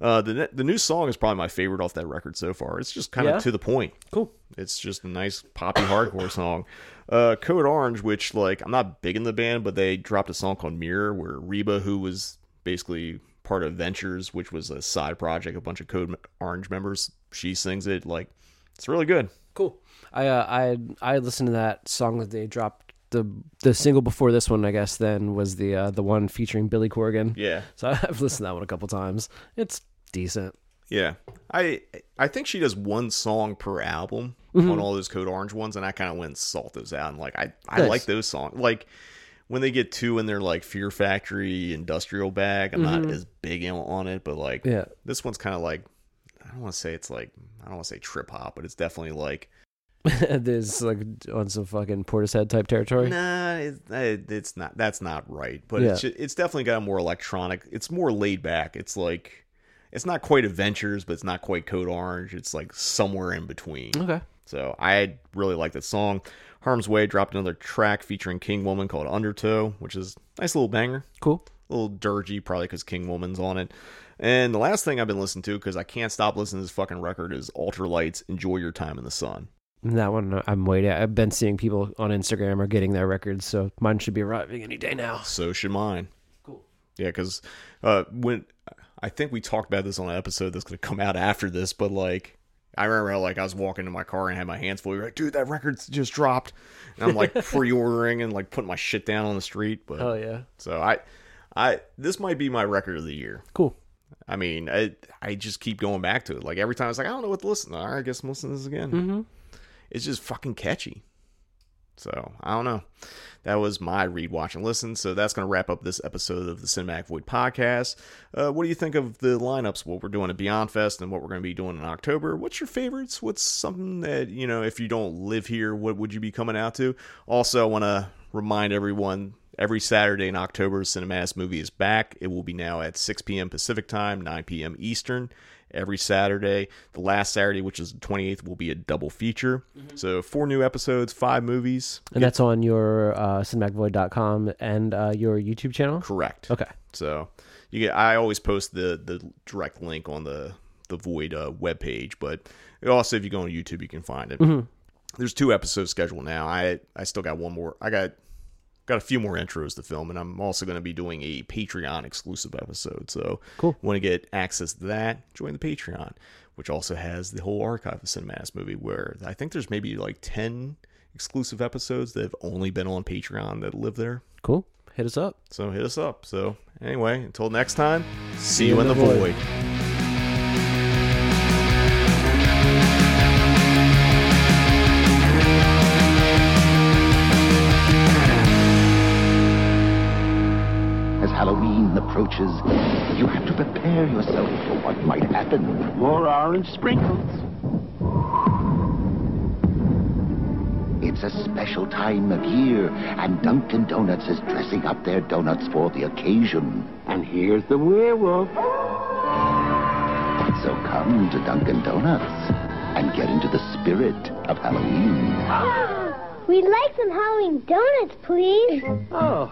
the new song is probably my favorite off that record so far. It's just kind of to the point. Cool. It's just a nice poppy hardcore song. Code Orange, which, like, I'm not big in the band, but they dropped a song called Mirror where Reba, who was basically part of Ventures, which was a side project, a bunch of Code Orange members, she sings it. Like, it's really good. Cool. I listened to that song that they dropped. The single before this one, I guess, then was the one featuring Billy Corgan. Yeah. So I've listened to that one a couple times. It's decent. Yeah. I think she does one song per album on all those Code Orange ones, and I kind of went and sought those out. And, like, I like those songs. Like, when they get two in their, like, Fear Factory industrial bag, I'm not as big on it, but, like, this one's kind of like, I don't want to say trip hop, but it's definitely like, there's like on some fucking Portishead type territory. Nah, it's not. That's not right. But it's definitely got a more electronic. It's more laid back. It's like, it's not quite Adventures, but it's not quite Code Orange. It's like somewhere in between. Okay. So I really like that song. Harm's Way dropped another track featuring King Woman called Undertow, which is a nice little banger. Cool. A little dirgy, probably because King Woman's on it. And the last thing I've been listening to, because I can't stop listening to this fucking record, is Ultralight's Enjoy Your Time in the Sun. That one I'm waiting. I've been seeing people on Instagram are getting their records, so mine should be arriving any day now. So should mine. Cool. Yeah, because when I think we talked about this on an episode that's going to come out after this, but like I remember how, like, I was walking to my car and had my hands full. You're like, dude, that record's just dropped, and I'm like pre-ordering and like putting my shit down on the street. But oh yeah, so I this might be my record of the year. Cool. I mean, I just keep going back to it. Like every time, it's like I don't know what to listen to. All right, I guess I'm listening to this again. Mm-hmm. It's just fucking catchy. So, I don't know. That was my read, watch, and listen. So, that's going to wrap up this episode of the Cinematic Void podcast. What do you think of the lineups, what we're doing at Beyond Fest and what we're going to be doing in October? What's your favorites? What's something that, you know, if you don't live here, what would you be coming out to? Also, I want to remind everyone, every Saturday in October, Cinematic Movie is back. It will be now at 6 p.m. Pacific time, 9 p.m. Eastern. Every Saturday, the last Saturday, which is the 28th, will be a double feature. Mm-hmm. So 4 new episodes, 5 movies. And that's on your cinematicvoid.com and your YouTube channel? Correct. Okay. So you get. I always post the direct link on the Void webpage, but also if you go on YouTube, you can find it. Mm-hmm. There's 2 episodes scheduled now. I still got one more. I got a few more intros to film, and I'm also going to be doing a Patreon exclusive episode. So cool. Want to get access to that, join the Patreon, which also has the whole archive of Cinematic Movie, where I think there's maybe like 10 exclusive episodes that have only been on Patreon that live there. Cool. Hit us up. So anyway, until next time, see you in the void. Halloween approaches, you have to prepare yourself for what might happen. More orange sprinkles. It's a special time of year, and Dunkin' Donuts is dressing up their donuts for the occasion. And here's the werewolf. So come to Dunkin' Donuts and get into the spirit of Halloween. We'd like some Halloween donuts, please. Oh.